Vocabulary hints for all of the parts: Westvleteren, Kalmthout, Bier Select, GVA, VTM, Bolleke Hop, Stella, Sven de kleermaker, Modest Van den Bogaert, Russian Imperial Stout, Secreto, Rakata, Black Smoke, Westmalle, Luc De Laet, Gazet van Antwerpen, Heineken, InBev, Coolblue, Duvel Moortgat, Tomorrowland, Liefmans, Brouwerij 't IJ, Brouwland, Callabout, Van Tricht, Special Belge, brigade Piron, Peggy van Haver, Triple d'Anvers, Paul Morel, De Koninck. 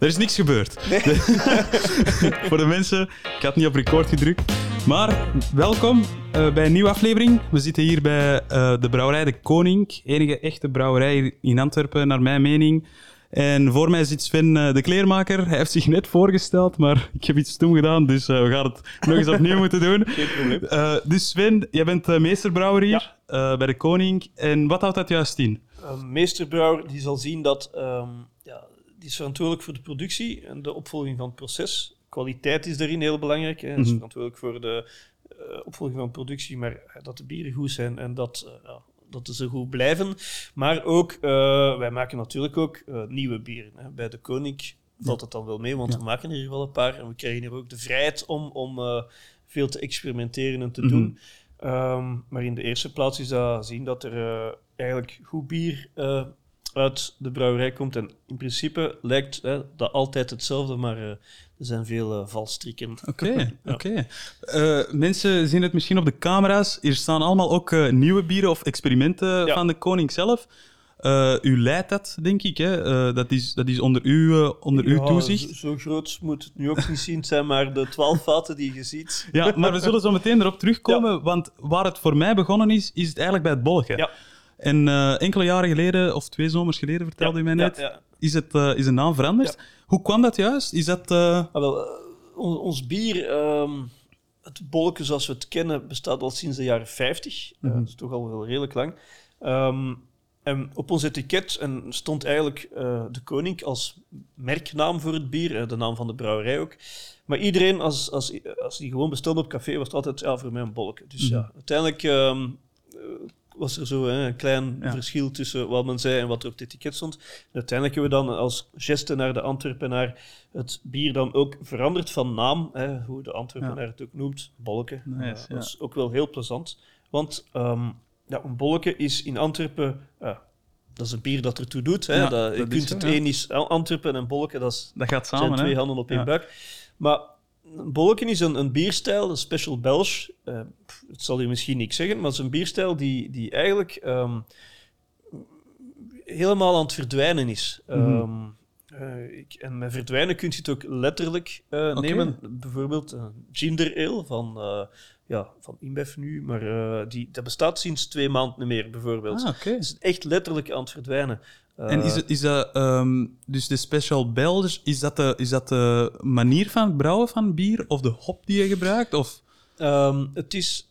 Er is niks gebeurd. Nee. Voor de mensen, ik had niet op record gedrukt. Maar welkom bij een nieuwe aflevering. We zitten hier bij de brouwerij De Koninck. Enige echte brouwerij in Antwerpen, naar mijn mening. En voor mij zit Sven de kleermaker. Hij heeft zich net voorgesteld, maar ik heb iets stom gedaan, dus we gaan het nog eens opnieuw moeten doen. Geen probleem. Dus Sven, jij bent meesterbrouwer hier bij De Koninck. En wat houdt dat juist in? Meesterbrouwer die zal zien dat... die is verantwoordelijk voor de productie en de opvolging van het proces. Kwaliteit is daarin heel belangrijk. Hij is verantwoordelijk voor de opvolging van de productie, maar dat de bieren goed zijn en dat ze goed blijven. Maar ook, wij maken natuurlijk ook nieuwe bieren. Hè. Bij De Koninck valt het dan wel mee, want we maken hier wel een paar. En we krijgen hier ook de vrijheid om veel te experimenteren en te doen. Maar in de eerste plaats is dat zien dat er eigenlijk goed bier... uit de brouwerij komt en in principe lijkt dat altijd hetzelfde, maar er zijn veel valstrikken. Oké. Mensen zien het misschien op de camera's. Hier staan allemaal ook nieuwe bieren of experimenten van De Koninck zelf. U leidt dat, denk ik. Hè? Dat is onder uw toezicht. Zo groot moet het nu ook niet zien zijn, maar de 12 vaten die je ziet. Ja, maar we zullen zo meteen erop terugkomen, want waar het voor mij begonnen is het eigenlijk bij het Bolleke. Ja. En enkele jaren geleden, of 2 zomers geleden, vertelde u mij net, is de naam veranderd. Ja. Hoe kwam dat juist? Is dat... ons bier, het Bolleke zoals we het kennen, bestaat al sinds de jaren 50. Dat is toch al wel redelijk lang. En op ons etiket stond eigenlijk De Koninck als merknaam voor het bier, de naam van de brouwerij ook. Maar iedereen, als die gewoon bestelde op café, was het altijd voor mij een Bolleke. Dus uiteindelijk... was er zo een klein verschil tussen wat men zei en wat er op het etiket stond. En uiteindelijk hebben we dan als geste naar de Antwerpenaar het bier dan ook veranderd van naam, hoe de Antwerpenaar het ook noemt, Bolleke. Nice, dat is ook wel heel plezant, want een Bolleke is in Antwerpen... dat is een bier dat ertoe doet. Hè. Eén is Antwerpen en Bolleke, dat gaat samen, zijn 2 handen op 1 buik. Maar Bolleke is een bierstijl, een Special Belge. Het zal je misschien niks zeggen, maar het is een bierstijl die eigenlijk helemaal aan het verdwijnen is. En met verdwijnen kun je het ook letterlijk nemen. Bijvoorbeeld ginger ale van InBev nu, maar dat bestaat sinds 2 maanden meer, bijvoorbeeld. Het is echt letterlijk aan het verdwijnen. En is dat dus de Special Belge, is dat de manier van het brouwen van bier of de hop die je gebruikt? Of? Het is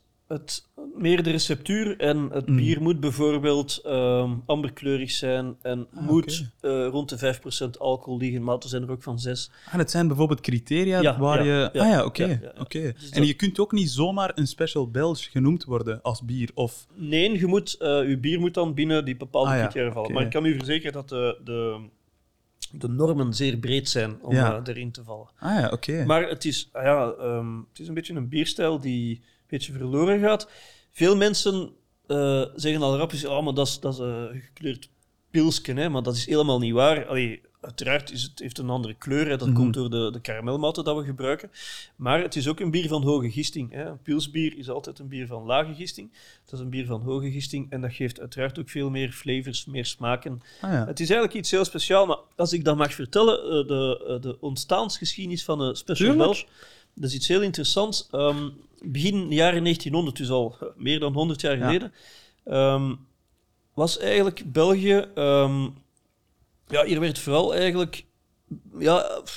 meer de receptuur en het bier moet bijvoorbeeld amberkleurig zijn en moet rond de 5% alcohol liggen, maar er zijn er ook van 6. En het zijn bijvoorbeeld criteria waar je... Dus en je kunt ook niet zomaar een Special Belge genoemd worden als bier? Of... Nee, je bier moet dan binnen die bepaalde criteria vallen. Okay. Maar ik kan u verzekeren dat de normen zeer breed zijn om erin te vallen. Maar het is een beetje een bierstijl die... een beetje verloren gaat. Veel mensen zeggen al rapjes, maar dat is een gekleurd pilsken, hè? Maar dat is helemaal niet waar. Allee, uiteraard heeft het een andere kleur, hè? Dat komt door de karamelmouten dat we gebruiken. Maar het is ook een bier van hoge gisting. Hè? Een pilsbier is altijd een bier van lage gisting. Het is een bier van hoge gisting en dat geeft uiteraard ook veel meer flavors, meer smaken. Het is eigenlijk iets heel speciaals, maar als ik dat mag vertellen, de ontstaansgeschiedenis van de Special Belge, dat is iets heel interessants. Begin jaren 1900, dus al meer dan 100 jaar geleden, was eigenlijk België... hier werd vooral eigenlijk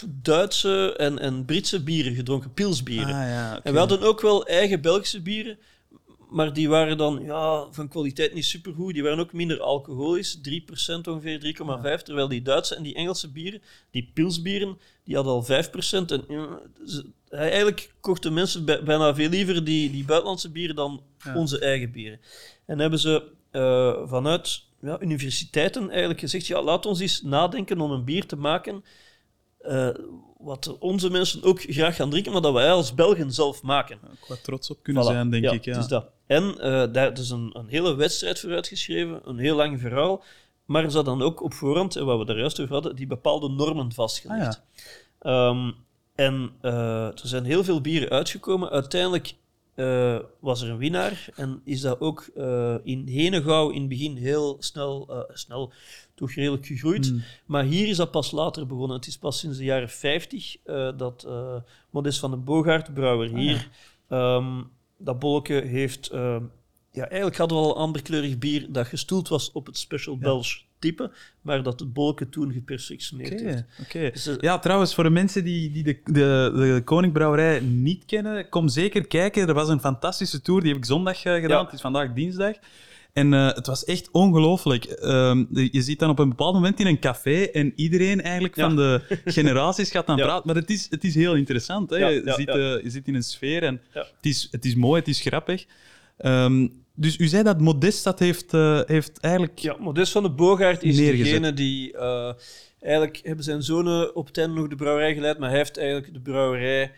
Duitse en Britse bieren gedronken, pilsbieren. En we hadden ook wel eigen Belgische bieren, maar die waren dan van kwaliteit niet supergoed. Die waren ook minder alcoholisch, 3% ongeveer, 3,5. Terwijl die Duitse en die Engelse bieren, die pilsbieren, die hadden al 5%. En, eigenlijk kochten mensen bijna veel liever die buitenlandse bieren dan onze eigen bieren. En hebben ze vanuit universiteiten eigenlijk gezegd, laat ons eens nadenken om een bier te maken wat onze mensen ook graag gaan drinken, maar dat wij als Belgen zelf maken. Ook wat trots op kunnen zijn, denk ik. Ja, het is dat. En daar is een hele wedstrijd voor uitgeschreven, een heel lang verhaal, maar ze hadden ook op voorhand, en wat we daar juist over hadden, die bepaalde normen vastgelegd. Er zijn heel veel bieren uitgekomen. Uiteindelijk was er een winnaar en is dat ook in Henegouw in het begin heel snel toch redelijk gegroeid. Mm. Maar hier is dat pas later begonnen. Het is pas sinds de jaren 50 dat Modest Van den Bogaert, brouwer hier, dat bolleke heeft... eigenlijk hadden we al een amberkleurig bier dat gestoeld was op het Special Belge type, maar dat het bolleke toen gepersectioneerd heeft. Okay. Dus, ja, trouwens, voor de mensen die de Koninck Brouwerij niet kennen, kom zeker kijken. Er was een fantastische tour, die heb ik zondag gedaan. Ja. Het is vandaag dinsdag. En het was echt ongelooflijk. Je zit dan op een bepaald moment in een café en iedereen eigenlijk van de generaties gaat dan praten. Maar het is heel interessant. Hè? Je zit in een sfeer en het is mooi, het is grappig. Dus u zei dat Modest dat heeft eigenlijk... Ja, Modest Van den Bogaert is degene die... eigenlijk hebben zijn zonen op het einde nog de brouwerij geleid, maar hij heeft eigenlijk de brouwerij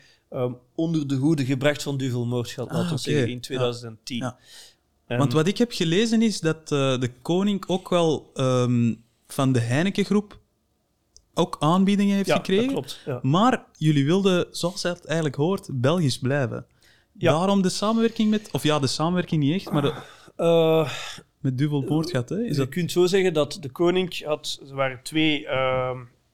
onder de hoede gebracht van Duvel Moortgat, laten we zeggen, in 2010. Ja. En... Want wat ik heb gelezen is dat de Koninck ook wel van de Heineken-groep ook aanbiedingen heeft gekregen. Dat klopt, Maar jullie wilden, zoals het eigenlijk hoort, Belgisch blijven. Ja. Daarom de samenwerking met... Of ja, de samenwerking niet echt, maar met Duvel Moortgat. Je kunt zo zeggen dat de Koninck had... Er waren twee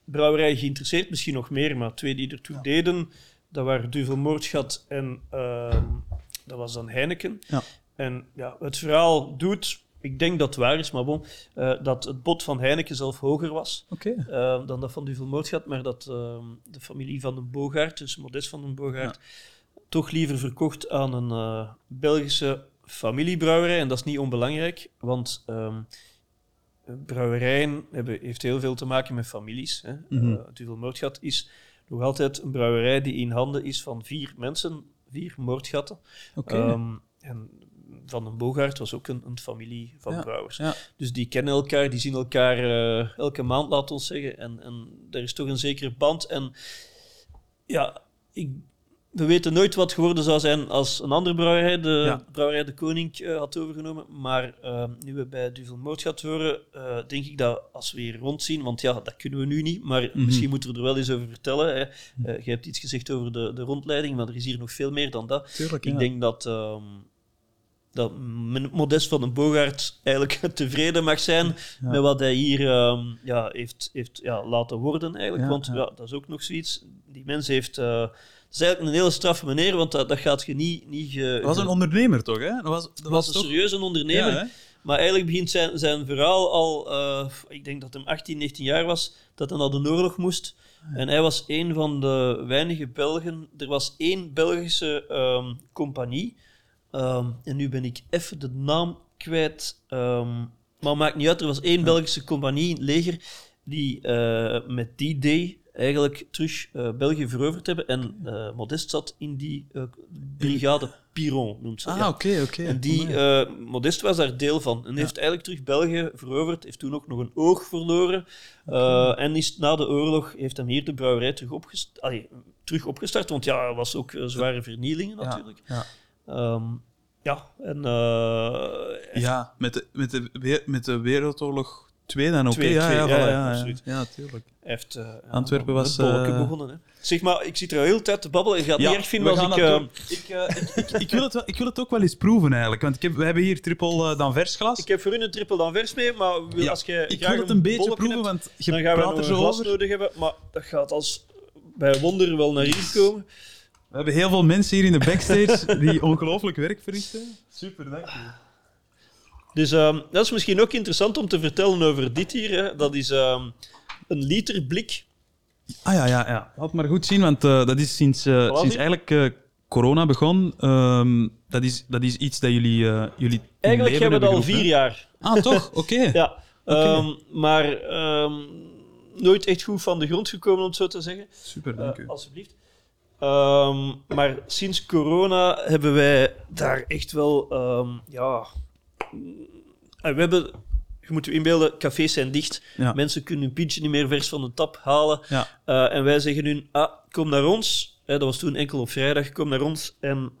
brouwerijen geïnteresseerd, misschien nog meer, maar twee die ertoe deden. Dat waren Duvel Moortgat en dat was dan Heineken. Ja. En het verhaal doet... Ik denk dat het waar is, maar dat het bod van Heineken zelf hoger was dan dat van Duvel Moortgat, maar dat de familie van den Bogaert, dus Modest Van den Bogaert... Ja. toch liever verkocht aan een Belgische familiebrouwerij. En dat is niet onbelangrijk, want brouwerijen heeft heel veel te maken met families. Hè. Mm-hmm. Duvel Moortgat is nog altijd een brouwerij die in handen is van 4 mensen, 4 Moortgatten. Okay. En Van den Bogaert was ook een familie van brouwers. Ja. Dus die kennen elkaar, die zien elkaar elke maand, laat ons zeggen. En er is toch een zekere band. En ja, we weten nooit wat geworden zou zijn als een andere brouwerij brouwerij de Koninck had overgenomen. Maar nu we bij Duvel Moortgat horen, denk ik dat als we hier rondzien, want ja, dat kunnen we nu niet, maar misschien moeten we er wel eens over vertellen. Hè. Je hebt iets gezegd over de rondleiding, maar er is hier nog veel meer dan dat. Tuurlijk, ik denk dat Modest Van den Bogaert eigenlijk tevreden mag zijn met wat hij hier heeft laten worden. Eigenlijk. Want dat is ook nog zoiets. Die mens heeft... Dat is eigenlijk een hele straffe meneer, want dat gaat je niet... Dat was een ondernemer toch, hè? Dat was een serieuze ondernemer. Ja, maar eigenlijk begint zijn verhaal al... ik denk dat hij 18, 19 jaar was, dat hij naar de oorlog moest. Ja. En hij was een van de weinige Belgen... Er was 1 Belgische compagnie. En nu ben ik even de naam kwijt. Maar het maakt niet uit, er was 1 Belgische compagnie in het leger die met die day... eigenlijk terug België veroverd hebben. En Modest zat in die brigade Piron, noemt ze dat. Okay. En die Modest was daar deel van. En heeft eigenlijk terug België veroverd, heeft toen ook nog een oog verloren. En is na de oorlog heeft hem hier de brouwerij terug opgestart, want ja, er was ook zware vernielingen natuurlijk. Met de Wereldoorlog... 2 dan ook. Absoluut. Ja, tuurlijk. Antwerpen was... Met Bolleke begonnen, hè. Zeg maar, ik zit er al heel de tijd te babbelen. Ik ga het niet erg vinden als ik... Ik wil het ook wel eens proeven, eigenlijk. Want we hebben hier Triple d'Anvers glas. Ik heb voor u een Triple d'Anvers mee, maar als jij graag ik wil het een beetje proeven, want je dan gaan we nog een glas nodig hebben. Maar dat gaat als bij wonder wel naar hier komen. We hebben heel veel mensen hier in de backstage die ongelooflijk werk verrichten. Super, dank je. Dus dat is misschien ook interessant om te vertellen over dit hier. Hè. Dat is een liter blik. Ja. Laat maar goed zien, want dat is sinds eigenlijk corona begon. Dat is iets dat jullie eigenlijk hebben we dat al 4 jaar. Toch? Oké. Ja. Maar nooit echt goed van de grond gekomen, om het zo te zeggen. Super, dank u. Alsjeblieft. Maar sinds corona hebben wij daar echt wel... We hebben, je moet je inbeelden, cafés zijn dicht. Ja. Mensen kunnen hun pintje niet meer vers van de tap halen. Ja. En wij zeggen hun, kom naar ons. Dat was toen enkel op vrijdag. Kom naar ons en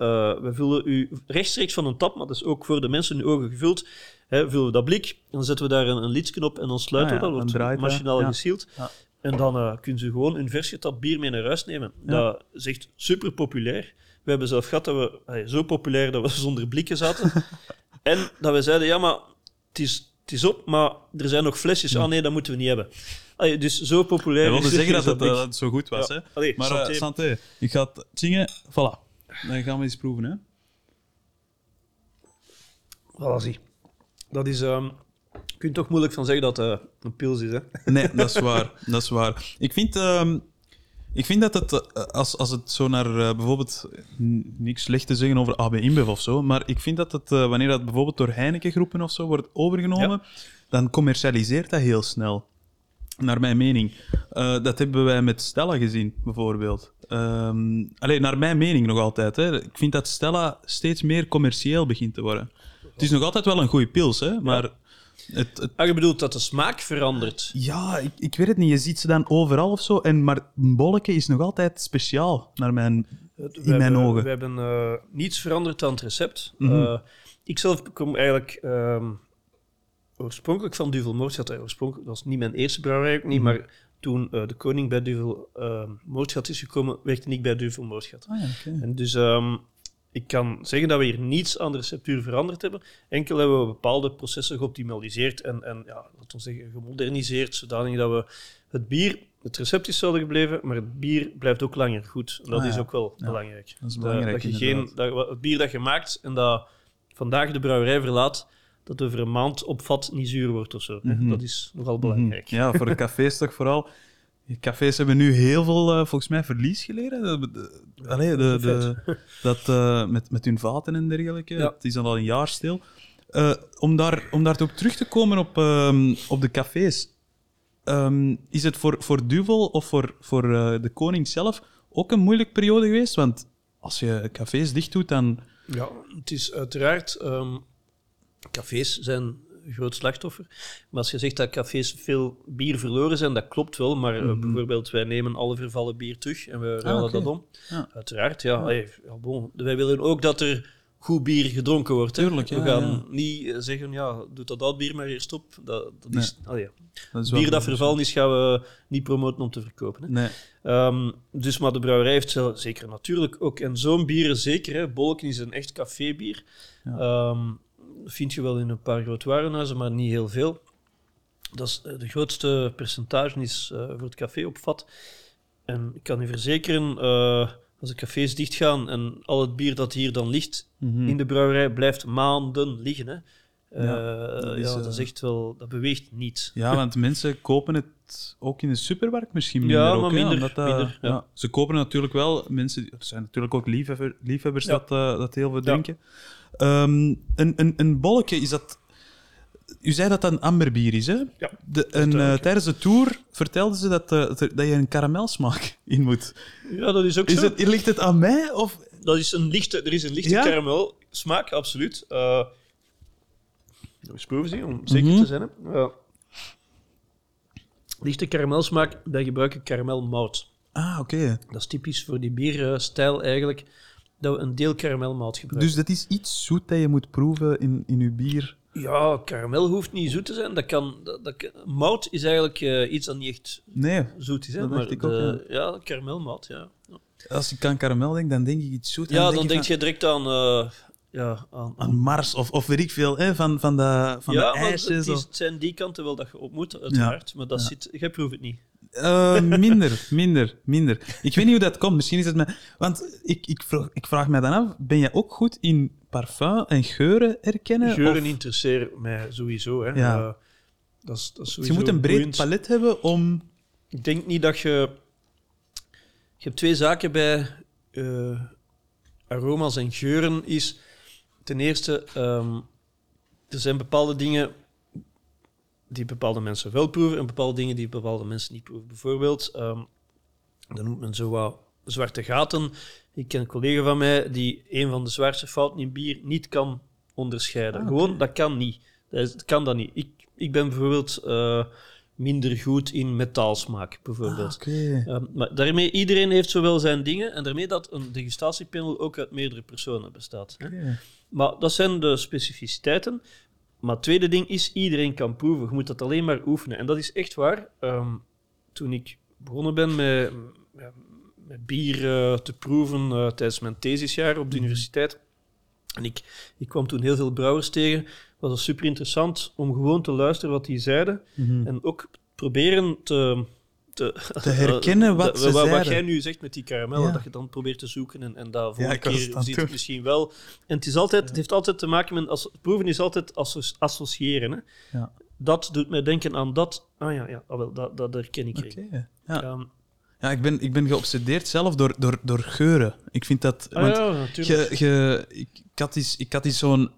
we vullen u rechtstreeks van een tap, maar dat is ook voor de mensen in hun ogen gevuld. Vullen we dat blik, dan zetten we daar een lidsknop op en dan sluiten we dat. Dat wordt machinaal gesield. Ja. En dan kunnen ze gewoon hun vers getapt bier mee naar huis nemen. Ja. Dat is echt super populair. We hebben zelf gehad dat we zo populair dat we zonder blikken zaten. En dat we zeiden, ja, maar het is het is op, maar er zijn nog flesjes. Ah nee, dat moeten we niet hebben. Allee, dus zo populair. Ik wilde zeggen dat het zo goed was. Ja. Hè? Allee, maar santé. Santé. Ik ga het zingen. Voilà. Dan gaan we eens proeven. Hè? Voilà, zie. Dat is... Je kunt toch moeilijk van zeggen dat het een pils is, hè? Nee, dat is waar. Dat is waar. Ik vind dat het, als het zo naar bijvoorbeeld, niks slecht te zeggen over AB InBev of zo, maar ik vind dat het, wanneer dat bijvoorbeeld door Heineken groepen of zo wordt overgenomen, ja, dan commercialiseert dat heel snel. Naar mijn mening. Dat hebben wij met Stella gezien, bijvoorbeeld. Alleen naar mijn mening nog altijd. Hè. Ik vind dat Stella steeds meer commercieel begint te worden. Het is nog altijd wel een goede pils, hè, maar... Ja. Je bedoelt dat de smaak verandert? Ja, ik weet het niet. Je ziet ze dan overal of zo. Maar een bolleke is nog altijd speciaal in mijn ogen. We hebben niets veranderd aan het recept. Mm-hmm. Ikzelf kom eigenlijk oorspronkelijk van Duvel Moortgat. Dat was niet mijn eerste brouwerij, ook niet. Mm-hmm. Maar toen De Koninck bij Duvel Moortgat is gekomen, werkte ik bij Duvel Moortgat. Ah, ja, okay. En dus... ik kan zeggen dat we hier niets aan de receptuur veranderd hebben. Enkel hebben we bepaalde processen geoptimaliseerd en ja, laten we zeggen, gemoderniseerd, zodanig dat we het bier... Het recept is hetzelfde gebleven, maar het bier blijft ook langer goed. En dat is ook wel belangrijk. Dat is belangrijk, het bier dat je maakt en dat vandaag de brouwerij verlaat, dat over een maand op vat niet zuur wordt of zo. Mm-hmm. Dat is nogal belangrijk. Mm-hmm. Ja, voor de cafés toch vooral... Cafés hebben nu heel veel, volgens mij, verlies geleden. Met hun vaten en dergelijke. Ja. Het is dan al een jaar stil. Om daar ook terug te komen op de cafés. Is het voor Duvel of voor De Koninck zelf ook een moeilijke periode geweest? Want als je cafés dicht doet, dan... Ja, het is uiteraard... cafés zijn... groot slachtoffer. Maar als je zegt dat cafés veel bier verloren zijn, dat klopt wel, maar bijvoorbeeld wij nemen alle vervallen bier terug en we ruilen dat om. Ja. Uiteraard, ja. Allee, bon. Wij willen ook dat er goed bier gedronken wordt. Tuurlijk, we gaan niet zeggen, doe dat oud bier maar eerst op. Dat is bier dat vervallen is, gaan we niet promoten om te verkopen. Hè. Nee. Dus, maar de brouwerij heeft zeker natuurlijk ook, en zo'n bieren zeker, hè. Bolleken is een echt cafébier. Ja. Vind je wel in een paar groot warenhuizen, maar niet heel veel. Dat is de grootste percentage is voor het café op vat. En ik kan u verzekeren, als de cafés dichtgaan en al het bier dat hier dan ligt in de brouwerij blijft maanden liggen. Hè. Dat is echt wel, dat beweegt niet. Ja, want mensen kopen het ook in de supermarkt misschien minder. Ja, maar ook, minder. Ja. Ze kopen natuurlijk wel, mensen, er zijn natuurlijk ook liefhebbers dat heel veel drinken. Ja. Een bolleke is dat... U zei dat dat een amberbier is, hè? Ja. Tijdens de tour vertelden ze dat je een karamelsmaak in moet. Ja, dat is ook zo. Ligt het aan mij? Of? Er is een lichte karamelsmaak, absoluut. Nog eens proeven zien, om zeker te zijn. Lichte karamelsmaak, wij gebruiken karamelmout. Ah, oké. Dat is typisch voor die bierstijl eigenlijk, dat we een deel karamelmout gebruiken. Dus dat is iets zoet dat je moet proeven in je bier? Ja, karamel hoeft niet zoet te zijn. Mout is eigenlijk iets dat niet echt zoet is. Hè? Ja, karamelmout, ja. Als ik aan karamel denk, dan denk ik iets zoet. Ja, dan denk je direct aan... aan Mars of weet ik veel, hè, van de ijsjes. Ja, het zijn die kanten wel dat je op moet, uiteraard. Ja. Maar dat zit... Jij proeft het niet. Minder. Ik weet niet hoe dat komt. Misschien is het... Want ik vraag mij dan af, ben jij ook goed in parfum en geuren herkennen? Geuren interesseren mij sowieso. Hè. Ja. Dat is sowieso. Je moet een breed palet hebben om... Ik denk niet dat je... Je hebt twee zaken bij aroma's en geuren is... Ten eerste, er zijn bepaalde dingen die bepaalde mensen wel proeven en bepaalde dingen die bepaalde mensen niet proeven. Bijvoorbeeld, dan noemt men zo wat zwarte gaten. Ik ken een collega van mij die een van de zwaarste fouten in bier niet kan onderscheiden. Ah, okay. Gewoon, dat kan niet. Dat kan niet. Ik ben bijvoorbeeld minder goed in metaalsmaak, bijvoorbeeld. Ah, okay. Maar daarmee, iedereen heeft zowel zijn dingen en daarmee dat een degustatiepanel ook uit meerdere personen bestaat. Hè? Okay. Maar dat zijn de specificiteiten. Maar het tweede ding is, iedereen kan proeven. Je moet dat alleen maar oefenen. En dat is echt waar. Toen ik begonnen ben met bier te proeven tijdens mijn thesisjaar op de universiteit, en ik kwam toen heel veel brouwers tegen, was het super interessant om gewoon te luisteren wat die zeiden. Mm-hmm. En ook proberen te herkennen wat ze zeiden. Wat jij nu zegt met die karamel, ja. Dat je dan probeert te zoeken en dat volgende keer ziet het misschien wel. En het, is altijd, het heeft altijd te maken met... proeven is altijd associëren. Hè. Ja. Dat doet mij denken aan dat. Ah dat herken ik. Okay. Ja. Ik ben geobsedeerd zelf door geuren. Ik vind dat... Ik had iets zo'n...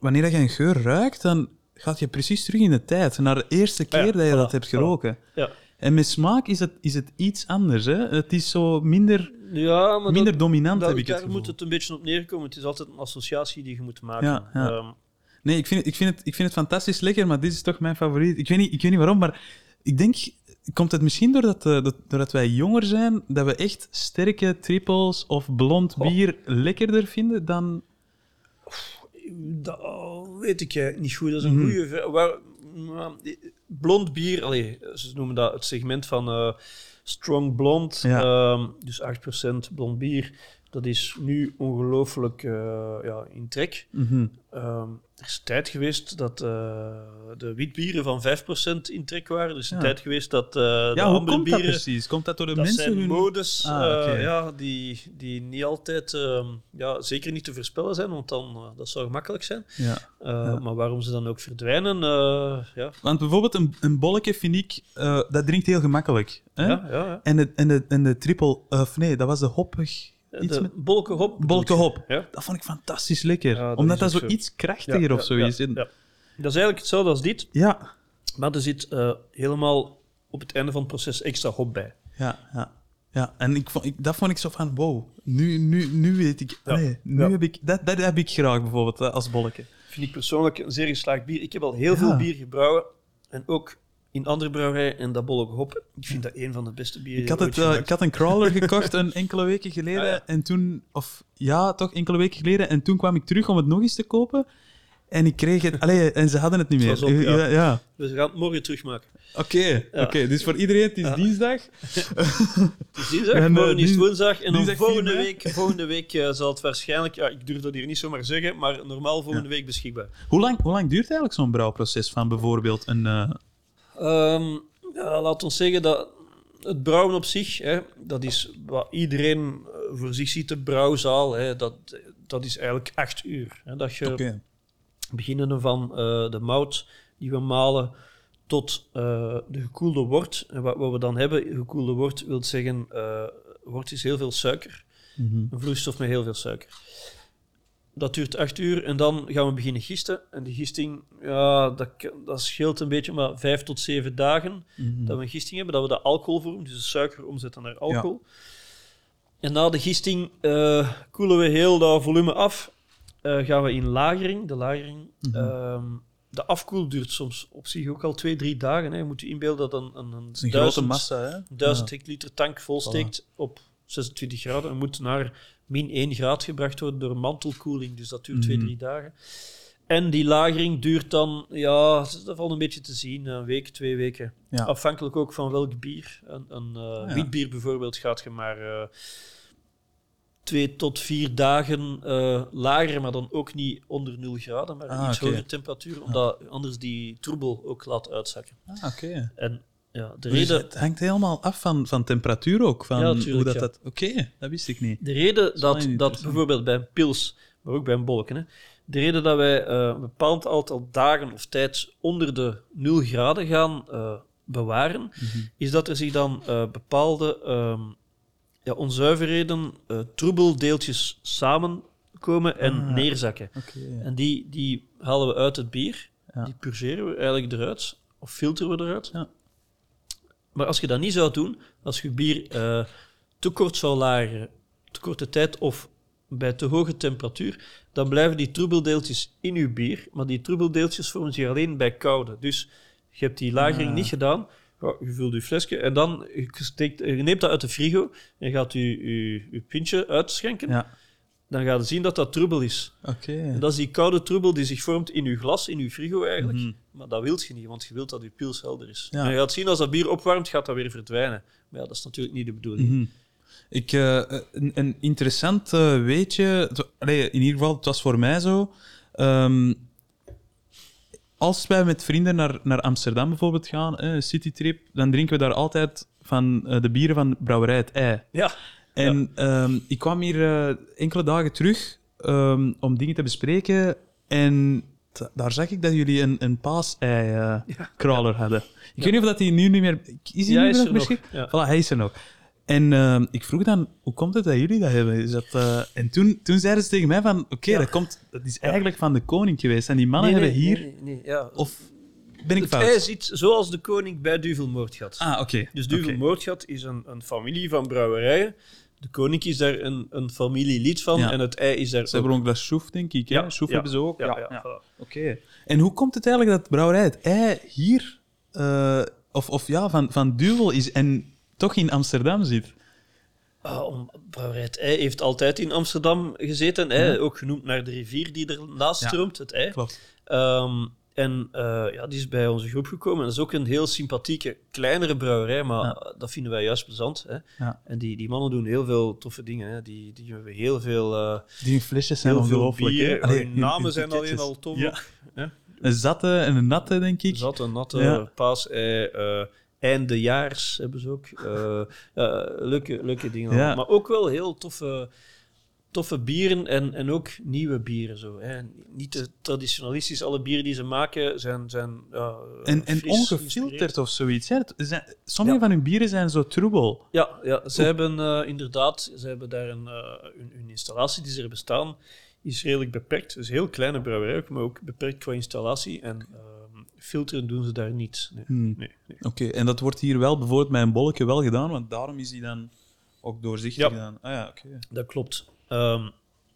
Wanneer je een geur ruikt, dan gaat je precies terug in de tijd. Naar de eerste keer dat je dat hebt geroken. Ja. En met smaak is het iets anders. Hè? Het is zo minder, minder dominant, heb ik het gevoel. Daar moet het een beetje op neerkomen. Het is altijd een associatie die je moet maken. Ja. Nee, ik vind het fantastisch lekker, maar dit is toch mijn favoriet. Ik weet niet waarom, maar ik denk... Komt het misschien doordat wij jonger zijn, dat we echt sterke triples of blond bier lekkerder vinden dan... Dat weet ik niet goed. Dat is een goede... Blond bier, ze noemen dat het segment van strong blond. Ja. Dus 8% blond bier. Dat is nu ongelooflijk in trek. Mm-hmm. Er is een tijd geweest dat de witbieren van 5% in trek waren. Er is een tijd geweest dat de andere bieren... precies? Komt dat door de dat mensen? Dat zijn modes die niet altijd... zeker niet te voorspellen zijn, want dan, dat zou gemakkelijk zijn. Ja. Maar waarom ze dan ook verdwijnen... Want bijvoorbeeld een bolleke vind ik... dat drinkt heel gemakkelijk. Hè? Ja. En de triple... dat was de hoppig... De Bolleke Hop. Ja? Dat vond ik fantastisch lekker. Ja, omdat dat zo iets krachtiger of zo is. Ja. Dat is eigenlijk hetzelfde als dit. Ja. Maar er zit helemaal op het einde van het proces extra hop bij. Ja. En dat vond ik zo van, wow, nu weet ik... Ja. Nee, nu heb ik... Dat heb ik graag bijvoorbeeld als bolleke. Vind ik persoonlijk een zeer geslaagd bier. Ik heb al heel veel bier gebrouwen. En ook... in andere brouwerij en dat Bolleke Hop. Ik vind dat een van de beste bieren. Ik had een crawler gekocht een enkele weken geleden. En toen, enkele weken geleden. En toen kwam ik terug om het nog eens te kopen. En ik kreeg het... en ze hadden het niet meer. Dus we gaan het morgen terugmaken. Oké, dus voor iedereen, het is dinsdag. Het is dinsdag, morgen is woensdag. En dan volgende week zal het waarschijnlijk... Ja, ik durf dat hier niet zomaar zeggen, maar normaal volgende week beschikbaar. Hoe lang duurt eigenlijk zo'n brouwproces van bijvoorbeeld een... laat ons zeggen dat het brouwen op zich, hè, dat is wat iedereen voor zich ziet, de brouwzaal, hè, dat is eigenlijk 8 uur. Hè, dat je beginnende van de mout die we malen tot de gekoelde wort. En wat we dan hebben, gekoelde wort, wil zeggen, wort is heel veel suiker. Mm-hmm. Een vloeistof met heel veel suiker. Dat duurt 8 uur en dan gaan we beginnen gisten. En die gisting, dat scheelt een beetje, maar 5 tot 7 dagen dat we een gisting hebben, dat we de alcohol vormen, dus de suiker omzetten naar alcohol. Ja. En na de gisting koelen we heel dat volume af. Gaan we in lagering. De afkoel duurt soms op zich ook al 2-3 dagen. Hè. Je moet je inbeelden dat een 1000 hectoliter tank volsteekt op 26 graden en moet naar... min 1 graad gebracht worden door mantelkoeling. Dus dat duurt 2-3 dagen. En die lagering duurt dan... Ja, dat valt een beetje te zien. 1 week, 2 weken. Ja. Afhankelijk ook van welk bier. Een witbier bijvoorbeeld gaat je maar 2 tot 4 dagen lageren. Maar dan ook niet onder 0 graden, maar een iets hogere temperatuur. Omdat anders die troebel ook laat uitzakken. En... Ja, dus het hangt helemaal af van temperatuur ook. Van hoe dat... Dat wist ik niet. De reden dat bijvoorbeeld bij een pils, maar ook bij een bolken, de reden dat wij een bepaald aantal dagen of tijd onder de 0 graden gaan bewaren, is dat er zich dan bepaalde onzuiverheden, troebeldeeltjes samenkomen en neerzakken. En die halen we uit het bier, die purgeren we eigenlijk eruit, of filteren we eruit. Ja. Maar als je dat niet zou doen, als je bier te kort zou lageren, te korte tijd of bij te hoge temperatuur, dan blijven die troebeldeeltjes in je bier. Maar die troebeldeeltjes vormen zich alleen bij koude. Dus je hebt die lagering niet gedaan, je vult je flesje en dan je neemt dat uit de frigo en gaat je pintje uitschenken. Ja. Dan ga je zien dat dat troebel is. En dat is die koude troebel die zich vormt in je glas, in je frigo eigenlijk. Mm-hmm. Maar dat wil je niet, want je wilt dat je pils helder is. Ja. En je gaat zien, als dat bier opwarmt, gaat dat weer verdwijnen. Maar dat is natuurlijk niet de bedoeling. Mm-hmm. Een interessant weetje... in ieder geval, het was voor mij zo... als wij met vrienden naar Amsterdam bijvoorbeeld gaan, een citytrip, dan drinken we daar altijd van de bieren van Brouwerij 't IJ. Ja. En ja. Ik kwam hier enkele dagen terug om dingen te bespreken en daar zag ik dat jullie een paasei-crawler hadden. Ik weet niet of dat die nu niet meer... Is hij nu nog misschien? Ja. Voilà, hij is er nog. En ik vroeg dan, hoe komt het dat jullie dat hebben? Is dat, en toen zeiden ze tegen mij van, oké, dat is eigenlijk van De Koninck geweest. En die mannen hebben hier... Nee. Ja. Of ben ik fout? Het is iets zoals De Koninck bij Duvel Moortgat. Ah, oké. Dus Duvel Moortgat is een familie van brouwerijen. De Koninck is daar een familielid van en het ei is daar ook. Ze hebben ook dat Soef, denk ik. Ja. Soef hebben ze ook. Ja. Voilà. Oké. En hoe komt het eigenlijk dat Brouwerij 't IJ hier... van Duvel is en... toch in Amsterdam zit. Brouwerij 't IJ heeft altijd in Amsterdam gezeten. Ja. Ook genoemd naar de rivier die ernaast stroomt, het IJ. Klopt. Die is bij onze groep gekomen. Dat is ook een heel sympathieke, kleinere brouwerij, maar dat vinden wij juist plezant. Hè. Ja. En die mannen doen heel veel toffe dingen. Hè. Die hebben heel veel... die flesjes zijn ongelooflijk. Hun namen zijn alleen al tof. Ja. Ja. Een zatte en een natte, denk ik. Een zatte, een natte, paasei... eindejaars hebben ze ook. Leuke dingen. Ja. Maar ook wel heel toffe bieren en ook nieuwe bieren. Zo, hè. Niet te traditionalistisch. Alle bieren die ze maken zijn en ongefilterd of zoiets. Hè. Sommige van hun bieren zijn zo troebel. Ja. Ze hebben inderdaad... Ze hebben daar hun installatie die ze hebben staan is redelijk beperkt. Dus heel kleine brouwerij, maar ook beperkt qua installatie. En... filteren doen ze daar niet. Nee. Oké, en dat wordt hier wel bijvoorbeeld bij een bolleke wel gedaan, want daarom is die dan ook doorzichtig gedaan. Ah ja, oké. Dat klopt.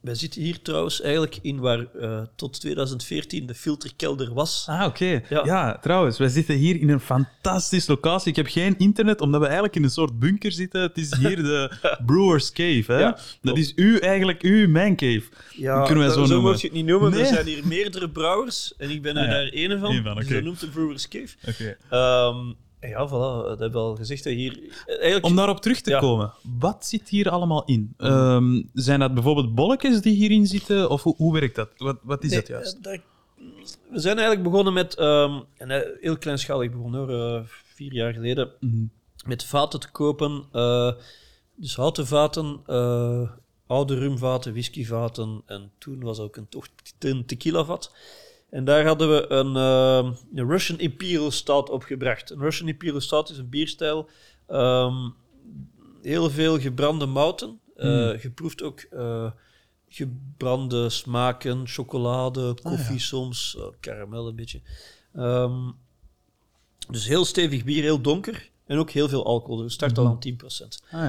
Wij zitten hier trouwens eigenlijk in waar tot 2014 de filterkelder was. Ah, oké. Ja, trouwens, wij zitten hier in een fantastische locatie. Ik heb geen internet, omdat we eigenlijk in een soort bunker zitten. Het is hier de Brewer's Cave. Hè? Ja, dat is eigenlijk mijn cave. Ja, kunnen wij zo moet je het niet noemen. Nee. Er zijn hier meerdere brouwers en ik ben er daar één van. Dus dat noemt de Brewer's Cave. Okay. Voilà, dat hebben we al gezegd. Hier, eigenlijk... Om daarop terug te komen, wat zit hier allemaal in? Zijn dat bijvoorbeeld bolletjes die hierin zitten? Of hoe werkt dat? Wat is dat juist? We zijn eigenlijk begonnen met, en heel kleinschalig begonnen hoor, 4 jaar geleden, met vaten te kopen. Dus houten vaten, oude rumvaten, whiskyvaten. En toen was ook een tequilavat. En daar hadden we een Russian Imperial Stout opgebracht. Een Russian Imperial Stout is een bierstijl. Heel veel gebrande mouten. Geproefd ook gebrande smaken, chocolade, koffie soms, karamel een beetje. Dus heel stevig bier, heel donker. En ook heel veel alcohol. Dus start al aan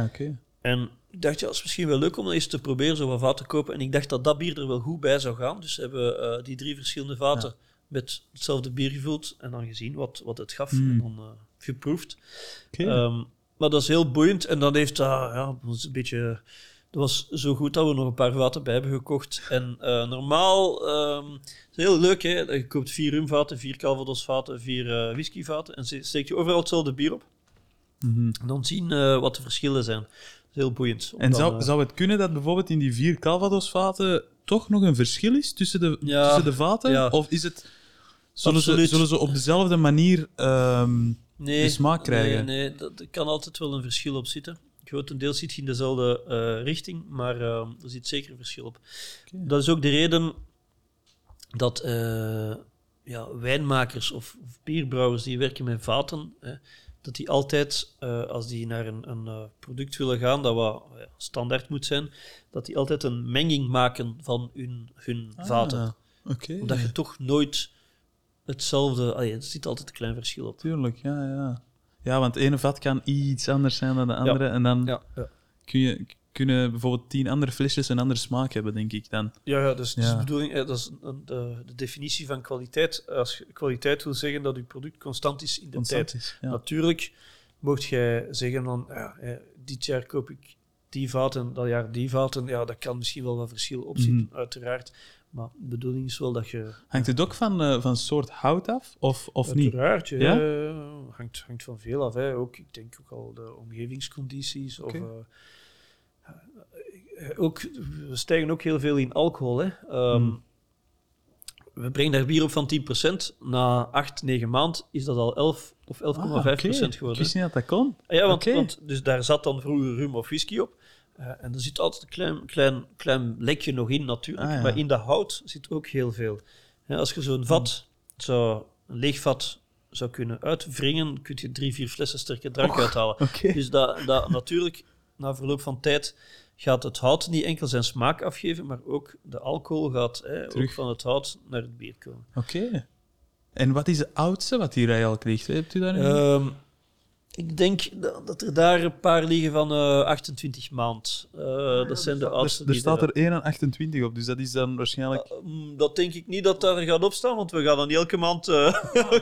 10%. Oké. En ik dacht, het is misschien wel leuk om eens te proberen zo wat vaten te kopen. En ik dacht dat bier er wel goed bij zou gaan. Dus hebben we die 3 verschillende vaten met hetzelfde bier gevuld. En dan gezien wat het gaf. En dan geproefd. Okay. Maar dat is heel boeiend. En dan heeft een beetje... Dat was zo goed dat we nog een paar vaten bij hebben gekocht. En normaal... het is heel leuk, hè. Je koopt 4 rumvaten, 4 calvadosvaten, 4 whiskyvaten. En steek je overal hetzelfde bier op. En dan zien wat de verschillen zijn. Heel boeiend. En zou het kunnen dat bijvoorbeeld in die 4 Calvados-vaten toch nog een verschil is tussen de vaten? Ja. Of is het... Zullen ze op dezelfde manier de smaak krijgen? Nee, er kan altijd wel een verschil op zitten. Grotendeels zit je in dezelfde richting, maar er zit zeker een verschil op. Okay. Dat is ook de reden dat wijnmakers of bierbrouwers die werken met vaten... dat die altijd, als die naar een product willen gaan dat wat standaard moet zijn, dat die altijd een menging maken van hun vaten. Okay. Omdat je toch nooit hetzelfde... er zit altijd een klein verschil op. Tuurlijk, ja. Ja, want het ene vat kan iets anders zijn dan de andere. En dan kunnen bijvoorbeeld 10 andere flesjes een andere smaak hebben, denk ik dan. Ja, dus de bedoeling, dat is de definitie van kwaliteit. Als je kwaliteit wil zeggen dat je product constant is in de tijd. Ja. Natuurlijk mocht jij zeggen van dit jaar koop ik die vaten, dat jaar die vaten. Ja, dat kan misschien wel wat verschil opzitten, uiteraard. Maar de bedoeling is wel dat je... Hangt het ook van soort hout af of niet? Uiteraard, ja. Hangt van veel af. Hè. Ook, ik denk ook al de omgevingscondities of... we stijgen ook heel veel in alcohol. Hè. we brengen daar bier op van 10%. Na 8, 9 maanden is dat al 11 of 11,5% geworden. Ik wist niet dat dat kon. Ja, want dus daar zat dan vroeger rum of whisky op. En er zit altijd een klein lekje nog in natuurlijk. Ah, ja. Maar in dat hout zit ook heel veel. Ja, als je zo'n vat, een leeg vat, zou kunnen uitwringen, kun je 3, 4 flessen sterke drank uithalen. Okay. Dus dat natuurlijk, na verloop van tijd, gaat het hout niet enkel zijn smaak afgeven, maar ook de alcohol gaat ook van het hout naar het bier komen. Oké. En wat is het oudste wat hier eigenlijk ligt? Hebt u daar een... Ik denk dat er daar een paar liggen van 28 maand. Dat zijn de oudste. Er staat er 1 aan 28 op, dus dat is dan waarschijnlijk... dat denk ik niet dat daar gaat opstaan, want we gaan dan elke maand